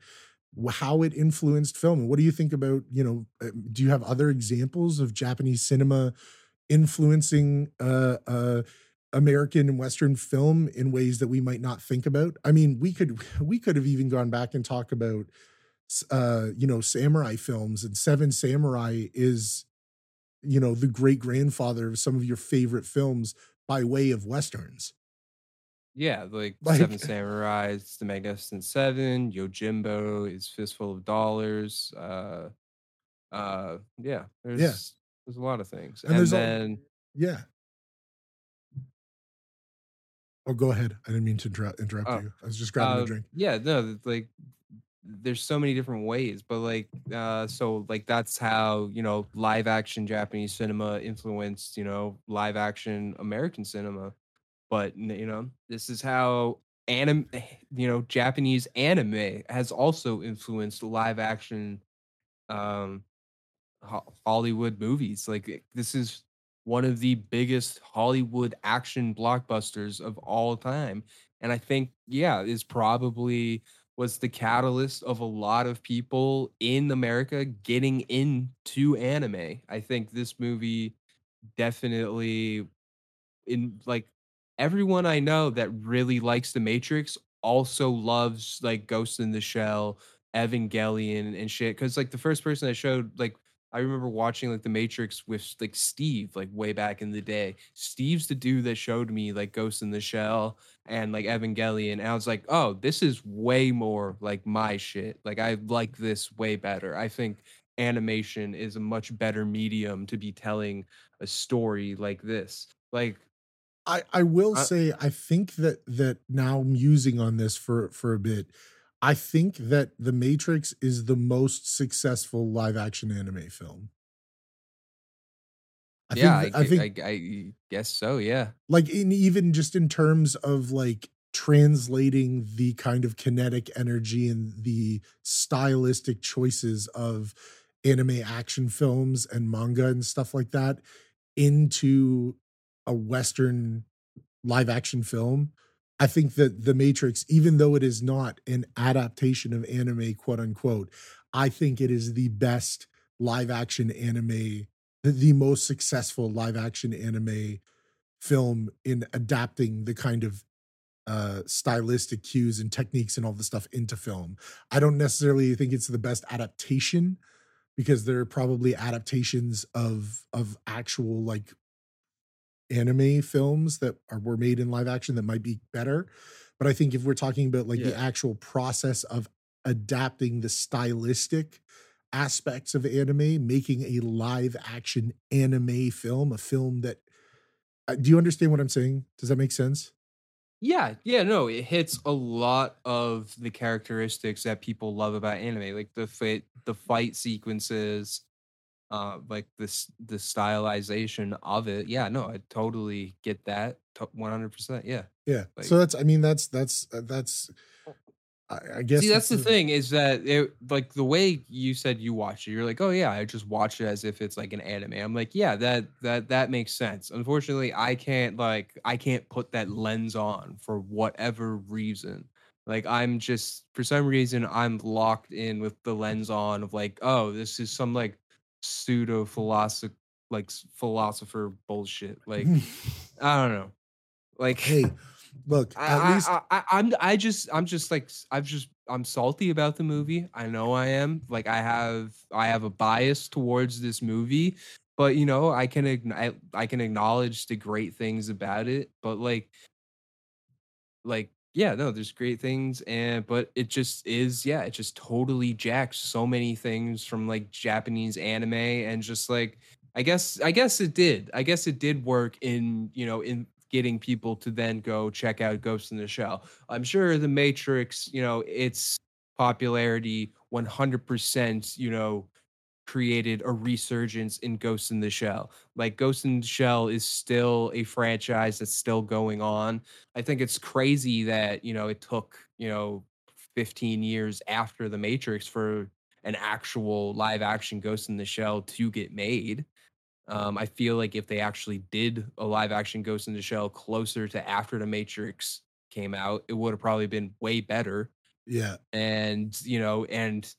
how it influenced film? And what do you think about, you know, do you have other examples of Japanese cinema influencing uh, uh, American and Western film in ways that we might not think about? I mean, we could, we could have even gone back and talked about, uh, you know, samurai films, and Seven Samurai is, you know, the great grandfather of some of your favorite films by way of Westerns. Yeah, like, like Seven Samurai, The Magnificent Seven, Yojimbo, His Fistful of Dollars. Uh, uh, yeah, there's yeah. there's a lot of things. And, and then... All, yeah. Oh, go ahead. I didn't mean to dra- interrupt oh, you. I was just grabbing uh, a drink. Yeah, no, like, there's so many different ways. But, like, uh, so, like, that's how, you know, live-action Japanese cinema influenced, you know, live-action American cinema. But, you know, this is how anime, you know, Japanese anime has also influenced live action um, Hollywood movies. Like, this is one of the biggest Hollywood action blockbusters of all time. And I think, yeah, is probably was the catalyst of a lot of people in America getting into anime. I think this movie definitely, in like, everyone I know that really likes The Matrix also loves like Ghost in the Shell, Evangelion, and shit. Because like the first person I showed, like I remember watching like The Matrix with like Steve, like way back in the day. Steve's the dude that showed me like Ghost in the Shell and like Evangelion. And I was like, oh, this is way more like my shit. Like I like this way better. I think animation is a much better medium to be telling a story like this. Like, I, I will say, I think that that now musing on this for, for a bit, I think that The Matrix is the most successful live action anime film. I yeah, think, I, I, think I, I guess so. Yeah. Like in, even just in terms of like translating the kind of kinetic energy and the stylistic choices of anime action films and manga and stuff like that into a Western live action film. I think that The Matrix, even though it is not an adaptation of anime, quote unquote, I think it is the best live action anime, the most successful live action anime film in adapting the kind of uh, stylistic cues and techniques and all the stuff into film. I don't necessarily think it's the best adaptation because there are probably adaptations of, of actual like anime films that are were made in live action that might be better, but I think if we're talking about like yeah. the actual process of adapting the stylistic aspects of anime, making a live action anime film, a film that uh, do you understand what I'm saying? Does that make sense? Yeah, yeah, no, it hits a lot of the characteristics that people love about anime, like the fit, the fight sequences. Uh, like this, the stylization of it. Yeah, no, I totally get that. one hundred percent. Yeah. Yeah. Like, so that's, I mean, that's, that's, uh, that's, I, I guess. See, that's the thing is that it, like the way you said you watch it, you're like, oh yeah, I just watch it as if it's like an anime. I'm like, yeah, that, that, that makes sense. Unfortunately, I can't like, I can't put that lens on for whatever reason. Like, I'm just, for some reason, I'm locked in with the lens on of like, oh, this is some like, pseudo philosoph like philosopher bullshit. Like, I don't know. Like, hey, look, at I, least I, I, I'm. I just, I'm just like, I've just, I'm salty about the movie. I know I am. Like, I have, I have a bias towards this movie, but you know, I can, I, I can acknowledge the great things about it. But like, like yeah, no, there's great things, and but it just is, yeah, it just totally jacks so many things from like Japanese anime, and just like I guess I guess it did. I guess it did work in, you know, in getting people to then go check out Ghost in the Shell. I'm sure The Matrix, you know, its popularity one hundred percent, you know, created a resurgence in Ghost in the Shell. Like Ghost in the Shell is still a franchise that's still going on. I think it's crazy that, you know, it took, you know, fifteen years after The Matrix for an actual live action Ghost in the Shell to get made. Um, I feel like if they actually did a live action Ghost in the Shell closer to after The Matrix came out, it would have probably been way better. Yeah. And, you know, and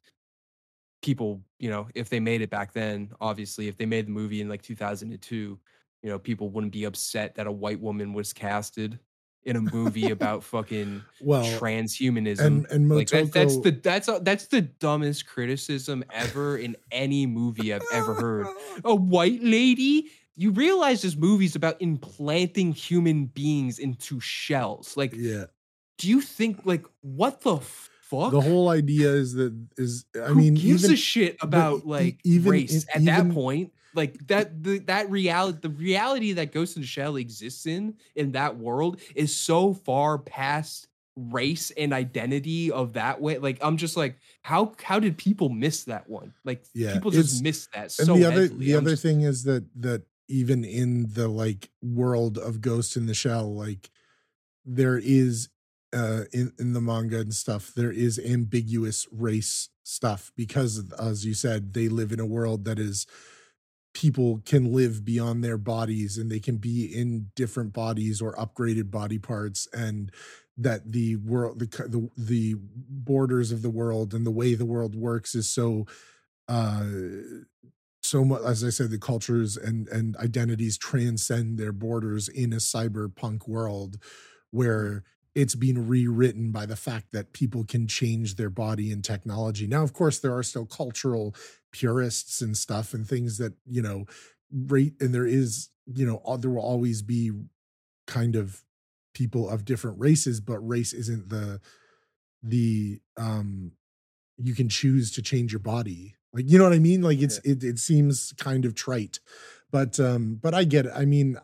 people, you know, if they made it back then, obviously, if they made the movie in like two thousand two, you know, people wouldn't be upset that a white woman was casted in a movie about fucking well, transhumanism. And, and Motoko, like that, that's the that's a, that's the dumbest criticism ever in any movie I've ever heard. A white lady? You realize this movie's about implanting human beings into shells. Like, yeah. Do you think, like, what the fuck? The whole idea is that is I Who mean, gives even, a shit about like even, race it, at even, that point. Like that, the, that reality, the reality that Ghost in the Shell exists in, in that world, is so far past race and identity of that way. Like, I'm just like, how how did people miss that one? Like, yeah, people just miss that. So and the other, heavily. the I'm other just, thing is that that even in the like world of Ghost in the Shell, like there is uh, in in the manga and stuff, there is ambiguous race stuff because, as you said, they live in a world that is. People can live beyond their bodies and they can be in different bodies or upgraded body parts, and that the world, the, the, the borders of the world and the way the world works is so, uh, so much, as I said, the cultures and, and identities transcend their borders in a cyberpunk world where it's been rewritten by the fact that people can change their body and technology. Now, of course, there are still cultural purists and stuff and things that, you know, rate, and there is, you know, there will always be kind of people of different races, but race isn't the, the, um, you can choose to change your body. Like, you know what I mean? Like it's, yeah. it, it seems kind of trite, but, um, but I get it. I mean,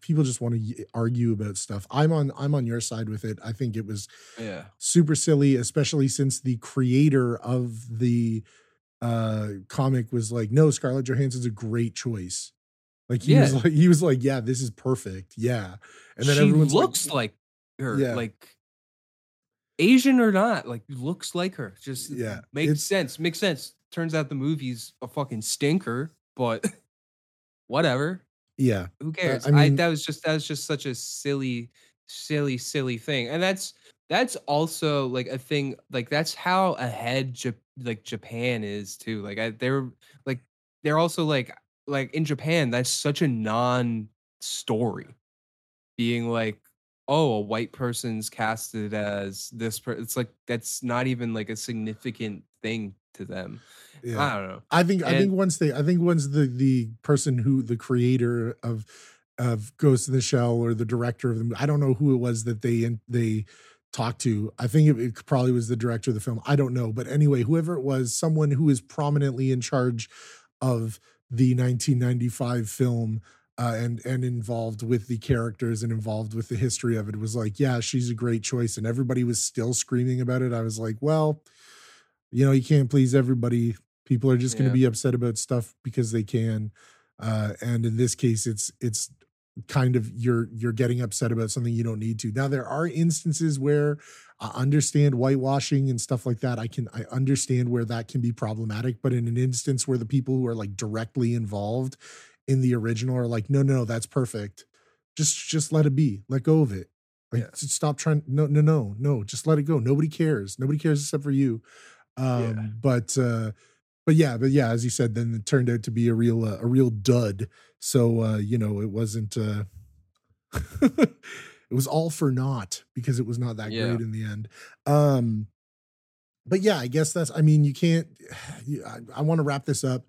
people just want to argue about stuff. I'm on, I'm on your side with it. I think it was yeah. super silly, especially since the creator of the, uh comic was like, no, Scarlett Johansson's a great choice. Like he yeah. was like, he was like, yeah, this is perfect. Yeah. And then she everyone's looks like, like her, yeah. like Asian or not, like looks like her. Just yeah. makes it's, sense. Makes sense. Turns out the movie's a fucking stinker, but whatever. Yeah. Who cares? I, mean, I that was just that was just such a silly, silly, silly thing. And that's that's also like a thing, like that's how ahead Japan like Japan is too. Like I, they're like they're also like like in Japan, that's such a non-story. Being like, oh, a white person's casted as this person. It's like that's not even like a significant thing to them. Yeah. I don't know. I think and, I think once they I think once the the person who the creator of of Ghost in the Shell or the director of them, I don't know who it was that they they. talk to. I think it, it probably was the director of the film. I don't know. But anyway, whoever it was, someone who is prominently in charge of the nineteen ninety-five film uh, and, and involved with the characters and involved with the history of it was like, yeah, she's a great choice. And everybody was still screaming about it. I was like, well, you know, you can't please everybody. People are just yeah. going to be upset about stuff because they can. Uh, and in this case, it's, it's, kind of you're you're getting upset about something you don't need to. Now there are instances where I understand whitewashing and stuff like that. I can I understand where that can be problematic, but in an instance where the people who are like directly involved in the original are like, no, no, no, that's perfect. Just just let it be. Let go of it. Like yeah. stop trying. No, no, no, no. Just let it go. Nobody cares. Nobody cares except for you. Um, yeah. But uh, but yeah, but yeah, as you said, then it turned out to be a real uh, a real dud. So, uh, you know, it wasn't, uh, it was all for naught because it was not that yeah. great in the end. Um, but yeah, I guess that's, I mean, you can't, you, I, I want to wrap this up,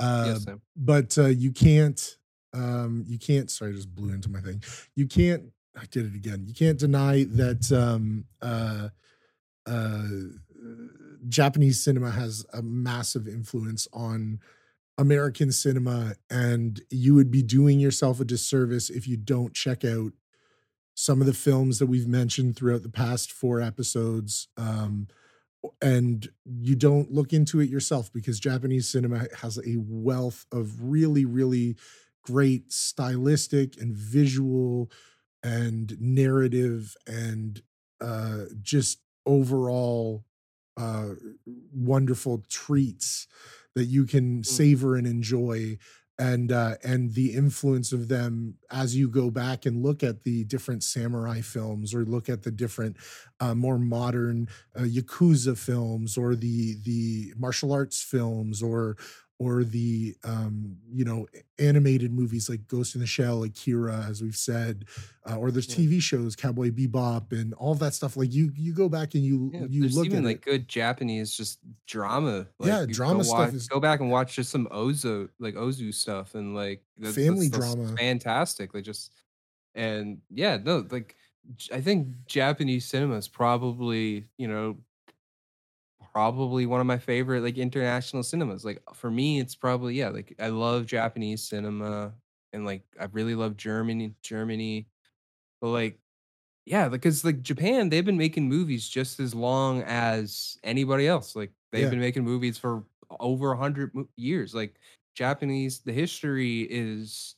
uh, yes, but, uh, you can't, um, you can't, sorry, I just blew into my thing. You can't I did it again. You can't deny that um, uh, uh, Japanese cinema has a massive influence on American cinema, and you would be doing yourself a disservice if you don't check out some of the films that we've mentioned throughout the past four episodes, um, and you don't look into it yourself, because Japanese cinema has a wealth of really, really great stylistic and visual and narrative and uh, just overall uh, wonderful treats that you can savor and enjoy. And uh, and the influence of them as you go back and look at the different samurai films, or look at the different uh, more modern uh, yakuza films, or the the martial arts films, or or the um, you know, animated movies like Ghost in the Shell, Akira, as we've said, uh, or there's yeah. T V shows, Cowboy Bebop, and all that stuff. Like you, you go back and you yeah, you there's look even at like it. Good Japanese just drama. Like, yeah, drama stuff. Watch, is, go back and watch just some Ozu, like Ozu stuff, and like that's, family that's, that's drama. Fantastic. Like just and yeah, no, like I think Japanese cinema is probably you know. probably one of my favorite like international cinemas. Like for me, it's probably, yeah, like I love Japanese cinema, and like I really love Germany, Germany. But like, yeah, because like Japan, they've been making movies just as long as anybody else. Like they've yeah. been making movies for over a hundred years. Like Japanese, the history is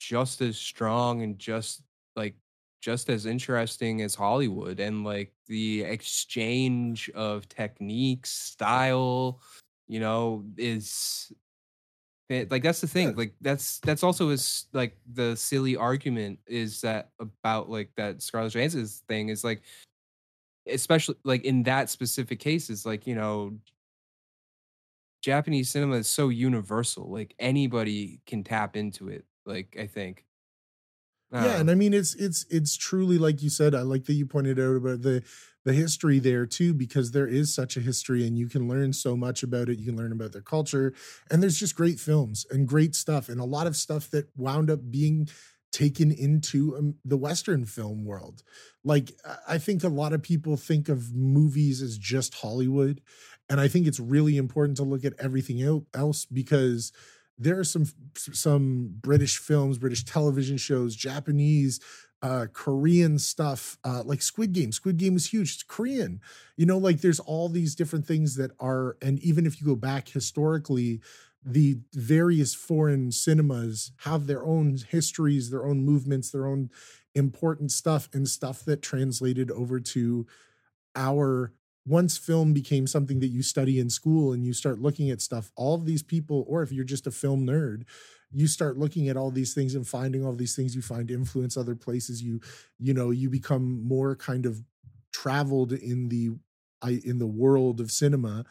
just as strong and just like just as interesting as Hollywood, and like the exchange of techniques, style, you know, is like, that's the thing. Yeah. Like that's, that's also is like the silly argument is that about like that Scarlett Johansson's thing is like, especially like in that specific case is like, you know, Japanese cinema is so universal. Like anybody can tap into it. Like, I think, Yeah, and I mean it's it's it's truly, like you said, I like that you pointed out about the the history there too, because there is such a history, and you can learn so much about it. You can learn about their culture, and there's just great films and great stuff, and a lot of stuff that wound up being taken into um, the Western film world. Like I think a lot of people think of movies as just Hollywood, and I think it's really important to look at everything else, because there are some some British films, British television shows, Japanese, uh, Korean stuff, uh, like Squid Game. Squid Game is huge. It's Korean. You know, like there's all these different things that are, and even if you go back historically, the various foreign cinemas have their own histories, their own movements, their own important stuff, and stuff that translated over to our. Once film became something that you study in school and you start looking at stuff, all of these people, or if you're just a film nerd, you start looking at all these things and finding all these things. You find influence other places. You, you know, you become more kind of traveled in the, in the world of cinema,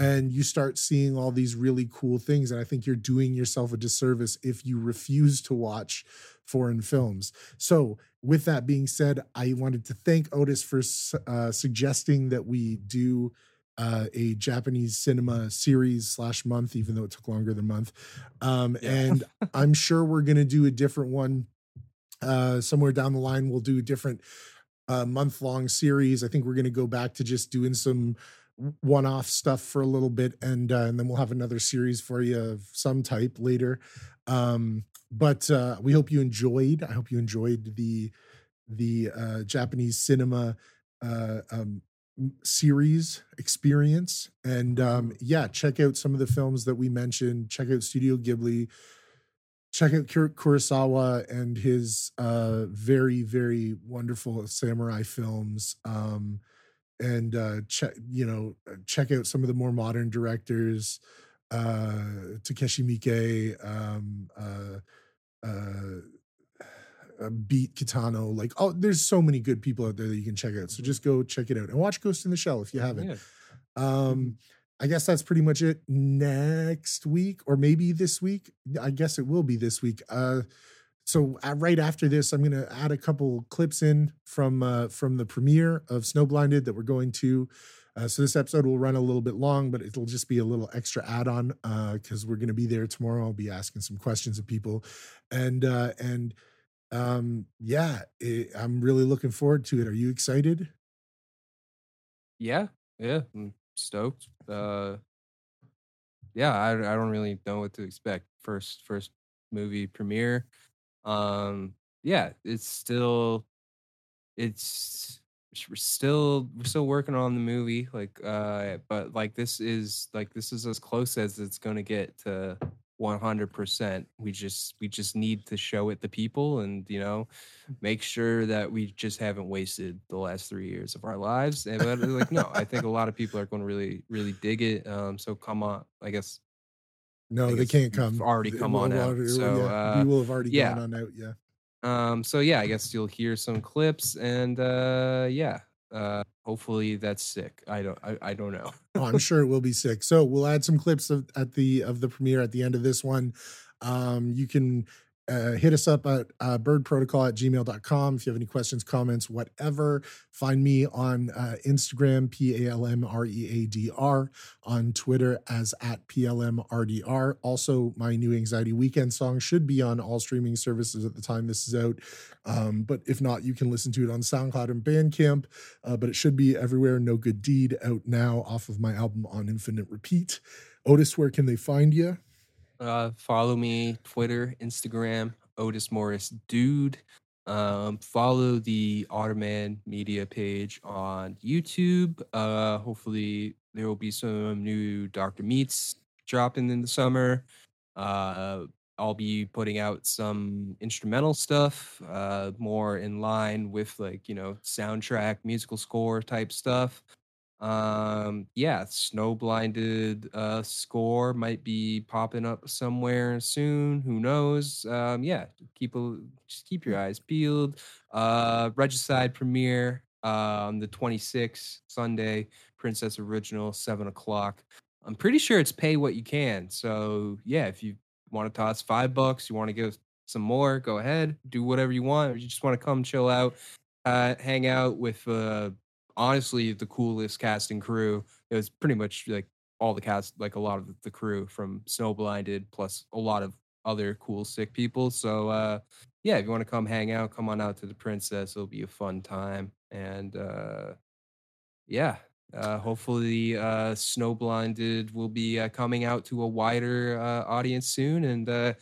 and you start seeing all these really cool things. And I think you're doing yourself a disservice if you refuse to watch foreign films. So with that being said, I wanted to thank Otis for uh, suggesting that we do uh, a Japanese cinema series slash month, even though it took longer than a month. Um, yeah. And I'm sure we're going to do a different one uh, somewhere down the line. We'll do a different uh, month long series. I think we're going to go back to just doing some one-off stuff for a little bit, and uh, and then we'll have another series for you of some type later. Um, but uh, we hope you enjoyed. I hope you enjoyed the the uh, Japanese cinema uh, um, series experience. And um, yeah, check out some of the films that we mentioned. Check out Studio Ghibli. Check out Kurosawa and his uh, very, very wonderful samurai films. Um, and uh, check, you know, check out some of the more modern directors. Uh, Takeshi Miike, um, uh, uh, Beat Kitano, like, oh, there's so many good people out there that you can check out. So just go check it out and watch Ghost in the Shell if you haven't. Yeah. Um, I guess that's pretty much it. Next week, or maybe this week, I guess it will be this week. Uh, so right after this, I'm going to add a couple clips in from uh, from the premiere of Snowblinded that we're going to. Uh, so this episode will run a little bit long, but it'll just be a little extra add-on because uh, we're going to be there tomorrow. I'll be asking some questions of people, and uh, and um, yeah, it, I'm really looking forward to it. Are you excited? Yeah, yeah, I'm stoked. Uh, yeah, I, I don't really know what to expect. First, first movie premiere. Um, yeah, it's still, it's we're still we're still working on the movie. Like, uh, but like this is like this is as close as it's gonna get to one hundred percent. We just we just need to show it to people, and you know, make sure that we just haven't wasted the last three years of our lives. And but like, no, I think a lot of people are going to really really dig it. Um, so come on, I guess. No, I they guess can't come. Already come on out. Already, so yeah, uh, we will have already yeah. gone on out. Yeah. Um. So yeah, I guess you'll hear some clips, and uh, yeah. Uh, hopefully that's sick. I don't. I, I don't know. Oh, I'm sure it will be sick. So we'll add some clips of at the of the premiere at the end of this one. Um, you can uh, hit us up at uh, birdprotocol at gmail dot com if you have any questions, comments, whatever. Find me on uh, Instagram P A L M R E A D R, on Twitter as at P L M R D R. Also, my new Anxiety Weekend song should be on all streaming services at the time this is out. Um, but if not, you can listen to it on SoundCloud and Bandcamp. Uh, but it should be everywhere. No Good Deed out now off of my album On Infinite Repeat. Otis, where can they find you? Uh, follow me, Twitter, Instagram, Otis Morris Dude. Um, follow the Ottoman Media page on YouTube. Uh, hopefully there will be some new Doctor Meats dropping in the summer. Uh, I'll be putting out some instrumental stuff, uh, more in line with like, you know, soundtrack, musical score type stuff. Um, yeah, Snowblinded uh, score might be popping up somewhere soon. Who knows? Um, yeah, keep a, just keep your eyes peeled. Uh, Regicide premiere um, the twenty-sixth, Sunday, Princess Original, seven o'clock. I'm pretty sure it's pay what you can. So, yeah, if you want to toss five bucks, you want to give some more, go ahead, do whatever you want. Or you just want to come chill out, uh, hang out with, uh, honestly, the coolest cast and crew. It was pretty much like all the cast, like a lot of the crew from Snowblinded, plus a lot of other cool, sick people. So, uh, yeah, if you want to come hang out, come on out to the Princess. It'll be a fun time. And, uh, yeah, uh, hopefully uh, Snowblinded will be uh, coming out to a wider uh, audience soon. And, uh,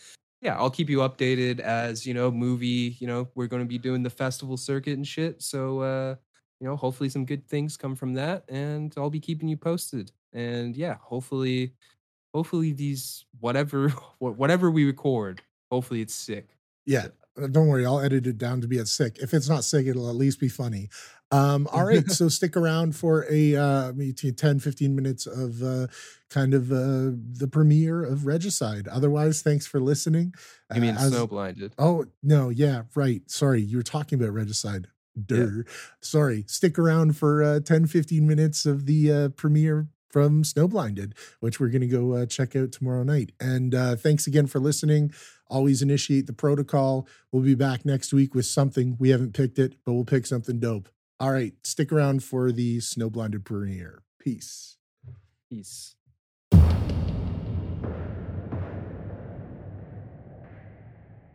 yeah, I'll keep you updated as, you know, movie, you know, we're going to be doing the festival circuit and shit. So, uh, you know, hopefully some good things come from that, and I'll be keeping you posted. And yeah, hopefully, hopefully these, whatever, whatever we record, hopefully it's sick. Yeah. Don't worry. I'll edit it down to be as sick. If it's not sick, it'll at least be funny. Um, all right. So stick around for a, uh, maybe ten, fifteen minutes of, uh, kind of, uh, the premiere of Regicide. Otherwise, thanks for listening. You mean uh, as, Snowblinded? Oh no. Yeah. Right. Sorry. You were talking about Regicide. Durr. Yeah. Sorry. Stick around for uh, ten, fifteen minutes of the uh, premiere from Snowblinded, which we're going to go uh, check out tomorrow night. And uh, thanks again for listening. Always initiate the protocol. We'll be back next week with something. We haven't picked it, but we'll pick something dope. All right. Stick around for the Snowblinded premiere. Peace. Peace.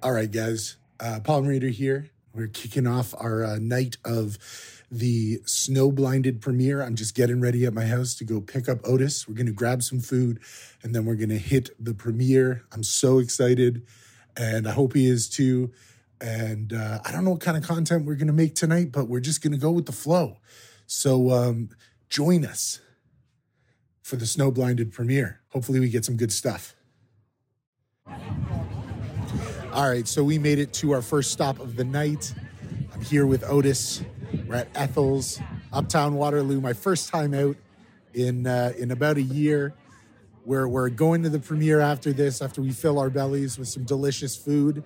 All right, guys. Uh, Palm Reader here. We're kicking off our uh, night of the Snowblinded premiere. I'm just getting ready at my house to go pick up Otis. We're going to grab some food, and then we're going to hit the premiere. I'm so excited, and I hope he is too. And uh, I don't know what kind of content we're going to make tonight, but we're just going to go with the flow. So um, join us for the Snowblinded premiere. Hopefully we get some good stuff. All right, so we made it to our first stop of the night. I'm here with Otis. We're at Ethel's, Uptown Waterloo. My first time out in uh, in about a year. We're, we're going to the premiere after this, after we fill our bellies with some delicious food.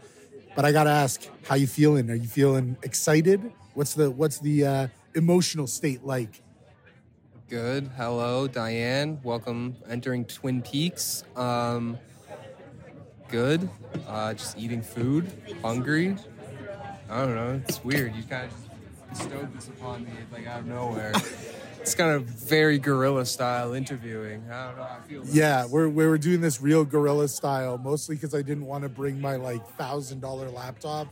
But I got to ask, how you feeling? Are you feeling excited? What's the, what's the uh, emotional state like? Good. Hello, Diane. Welcome. Entering Twin Peaks. Um... Good, uh, just eating food, hungry. I don't know, it's weird. You kind of bestowed this upon me like out of nowhere. It's kind of very guerrilla style interviewing. I don't know, I feel. Yeah, nice. we're we were doing this real guerrilla style, mostly because I didn't want to bring my like thousand dollar laptop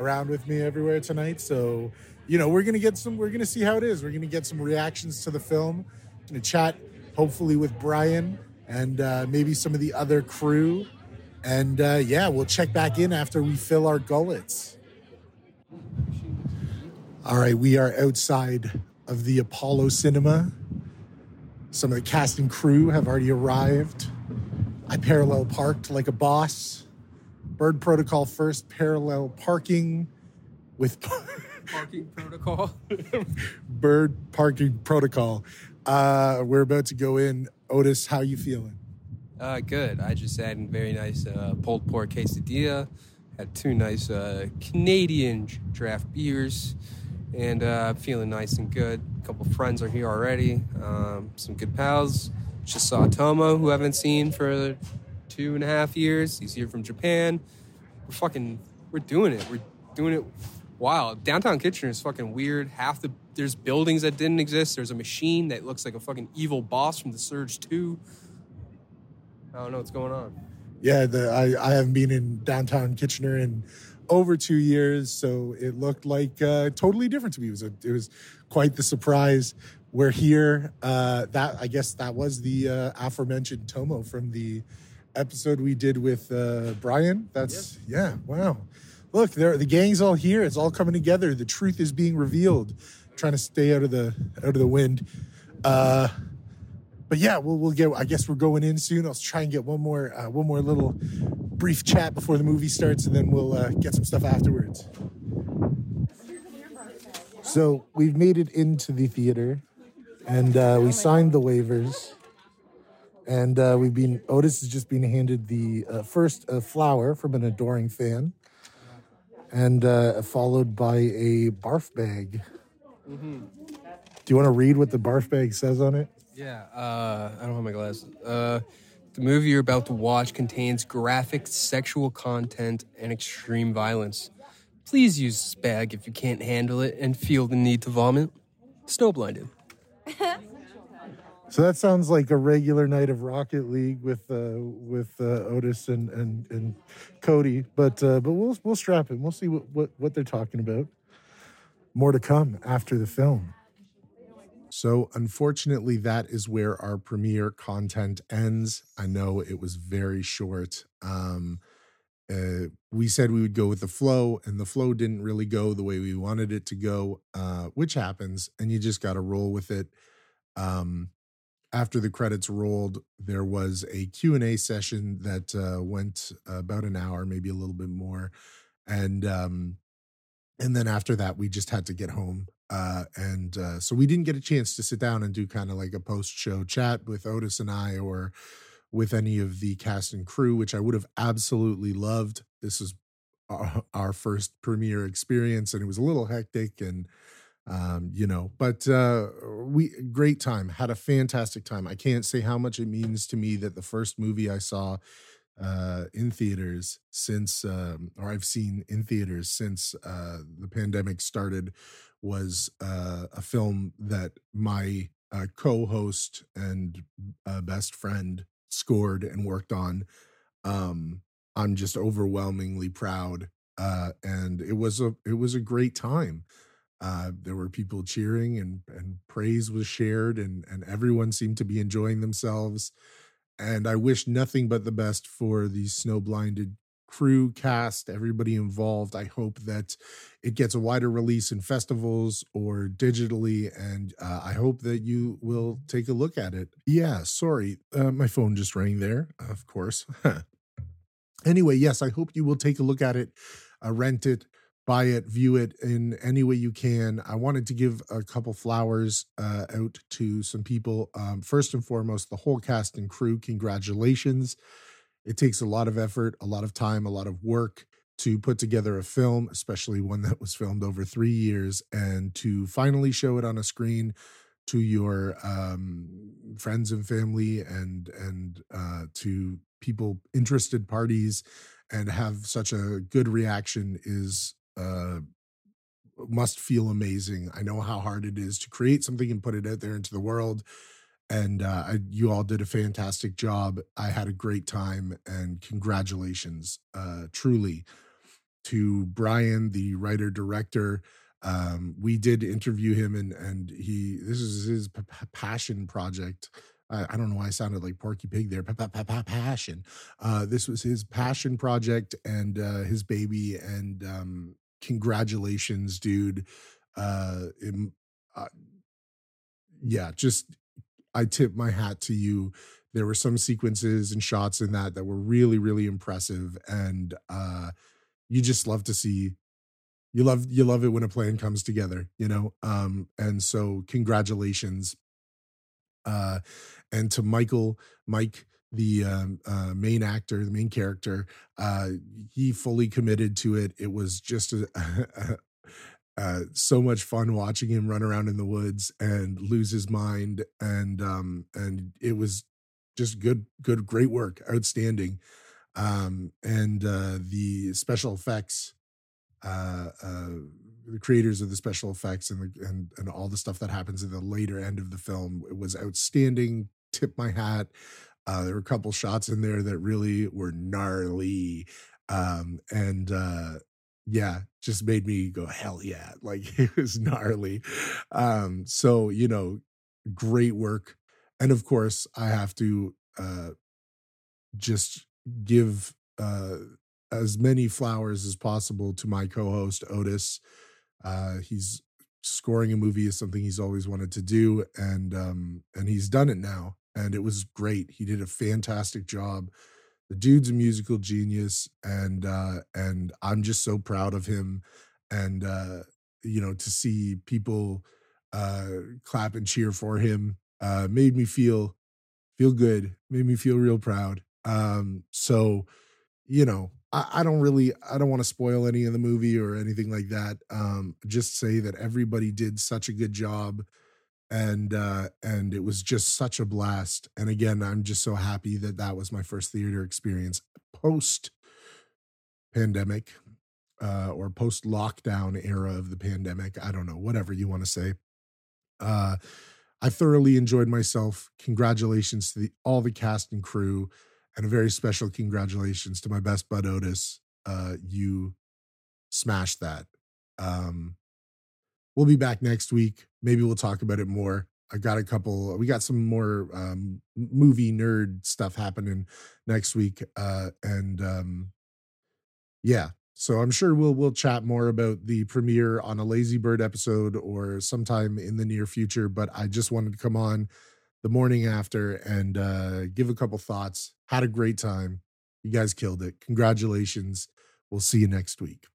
around with me everywhere tonight. So, you know, we're going to get some, we're going to see how it is. We're going to get some reactions to the film. Going to chat, hopefully, with Brian and uh, maybe some of the other crew. And, uh, yeah, we'll check back in after we fill our gullets. All right, we are outside of the Apollo Cinema. Some of the cast and crew have already arrived. I parallel parked like a boss. Bird protocol first, parallel parking with... parking protocol? Bird parking protocol. Uh, we're about to go in. Otis, how you feeling? Uh, good. I just had a very nice uh, pulled pork quesadilla. Had two nice uh, Canadian draft beers. And uh, feeling nice and good. A couple friends are here already. Um, some good pals. Just saw Tomo, who I haven't seen for two and a half years. He's here from Japan. We're fucking... We're doing it. We're doing it wild. Downtown Kitchener is fucking weird. Half the... There's buildings that didn't exist. There's a machine that looks like a fucking evil boss from The Surge two. I don't know what's going on. Yeah, the, I, I haven't been in downtown Kitchener in over two years, so it looked like uh, totally different to me. It was a, it was quite the surprise. We're here. Uh, that I guess that was the uh, aforementioned Tomo from the episode we did with uh, Brian. That's yeah. yeah, wow. Look, there the gang's all here. It's all coming together. The truth is being revealed. I'm trying to stay out of the out of the wind. Uh, But yeah, we'll we'll get. I guess we're going in soon. I'll try and get one more uh, one more little brief chat before the movie starts, and then we'll uh, get some stuff afterwards. So we've made it into the theater, and uh, we signed the waivers, and uh, we've been. Otis has just been handed the uh, first a flower from an adoring fan, and uh, followed by a barf bag. Mm-hmm. Do you want to read what the barf bag says on it? Yeah, uh, I don't have my glasses. Uh, the movie you're about to watch contains graphic sexual content and extreme violence. Please use this bag if you can't handle it and feel the need to vomit. Snowblinded. So that sounds like a regular night of Rocket League with uh, with uh, Otis and, and, and Cody, but uh, but we'll we'll strap it. We'll see what, what, what they're talking about. More to come after the film. So unfortunately, that is where our premiere content ends. I know it was very short. Um, uh, we said we would go with the flow, and the flow didn't really go the way we wanted it to go, uh, which happens, and you just got to roll with it. Um, after the credits rolled, there was a Q and A session that uh, went about an hour, maybe a little bit more. And, um, and then after that, we just had to get home. Uh, and uh, so we didn't get a chance to sit down and do kind of like a post-show chat with Otis and I or with any of the cast and crew, which I would have absolutely loved. This was our, our first premiere experience, and it was a little hectic and, um, you know, but uh, we great time, had a fantastic time. I can't say how much it means to me that the first movie I saw uh, in theaters since, um, or I've seen in theaters since uh, the pandemic started was uh, a film that my uh, co-host and uh, best friend scored and worked on. Um, I'm just overwhelmingly proud, uh, and it was a it was a great time. Uh, there were people cheering, and and praise was shared, and and everyone seemed to be enjoying themselves. And I wish nothing but the best for the Snowblinded crew, cast, everybody involved. I hope that it gets a wider release in festivals or digitally, and uh, I hope that you will take a look at it. Yeah, sorry. Uh, my phone just rang there, of course. Anyway, yes, I hope you will take a look at it, uh, rent it, buy it, view it in any way you can. I wanted to give a couple flowers uh, out to some people. Um, first and foremost, the whole cast and crew, congratulations. It takes a lot of effort, a lot of time, a lot of work to put together a film, especially one that was filmed over three years, and to finally show it on a screen to your um, friends and family and and uh, to people, interested parties, and have such a good reaction is uh, must feel amazing. I know how hard it is to create something and put it out there into the world. And uh, I, you all did a fantastic job. I had a great time, and congratulations, uh, truly. to Brian, the writer director. Um, we did interview him, and and he this is his p- passion project. I, I don't know why I sounded like Porky Pig there. Passion. Uh, this was his passion project and uh, his baby. And um, congratulations, dude. Uh, in, uh, yeah, just I tip my hat to you. There were some sequences and shots in that that were really, really impressive, and uh, you just love to see. You love you love it when a plan comes together, you know. Um, and so, congratulations. Uh, and to Michael, Mike, the um, uh, main actor, the main character, uh, he fully committed to it. It was just a, a, a, so much fun watching him run around in the woods and lose his mind, and um, and it was just good, good, great work, outstanding. Um, and uh, the special effects. Uh, uh, the creators of the special effects and, the, and and all the stuff that happens in the later end of the film, it was outstanding. Tip my hat. Uh, there were a couple shots in there that really were gnarly, um, and uh, yeah, just made me go hell yeah! Like it was gnarly. Um, so you know, great work. And of course, I have to uh, just give. Uh, as many flowers as possible to my co-host Otis. Uh, he's scoring a movie is something he's always wanted to do. And, um, and he's done it now. And it was great. He did a fantastic job. The dude's a musical genius. And, uh, and I'm just so proud of him. And, uh, you know, to see people, uh, clap and cheer for him, uh, made me feel, feel good. Made me feel real proud. Um, so, you know, I don't really, I don't want to spoil any of the movie or anything like that. Um, just say that everybody did such a good job, and uh, and it was just such a blast. And again, I'm just so happy that that was my first theater experience post pandemic uh, or post lockdown era of the pandemic. I don't know, whatever you want to say. Uh, I thoroughly enjoyed myself. Congratulations to the, all the cast and crew. And a very special congratulations to my best bud, Otis. Uh, you smashed that. Um, we'll be back next week. Maybe we'll talk about it more. I got a couple, we got some more um, movie nerd stuff happening next week. Uh, and um, yeah, so I'm sure we'll we'll chat more about the premiere on a Lazy Bird episode or sometime in the near future. But I just wanted to come on the morning after and uh, give a couple thoughts. Had a great time. You guys killed it. Congratulations. We'll see you next week.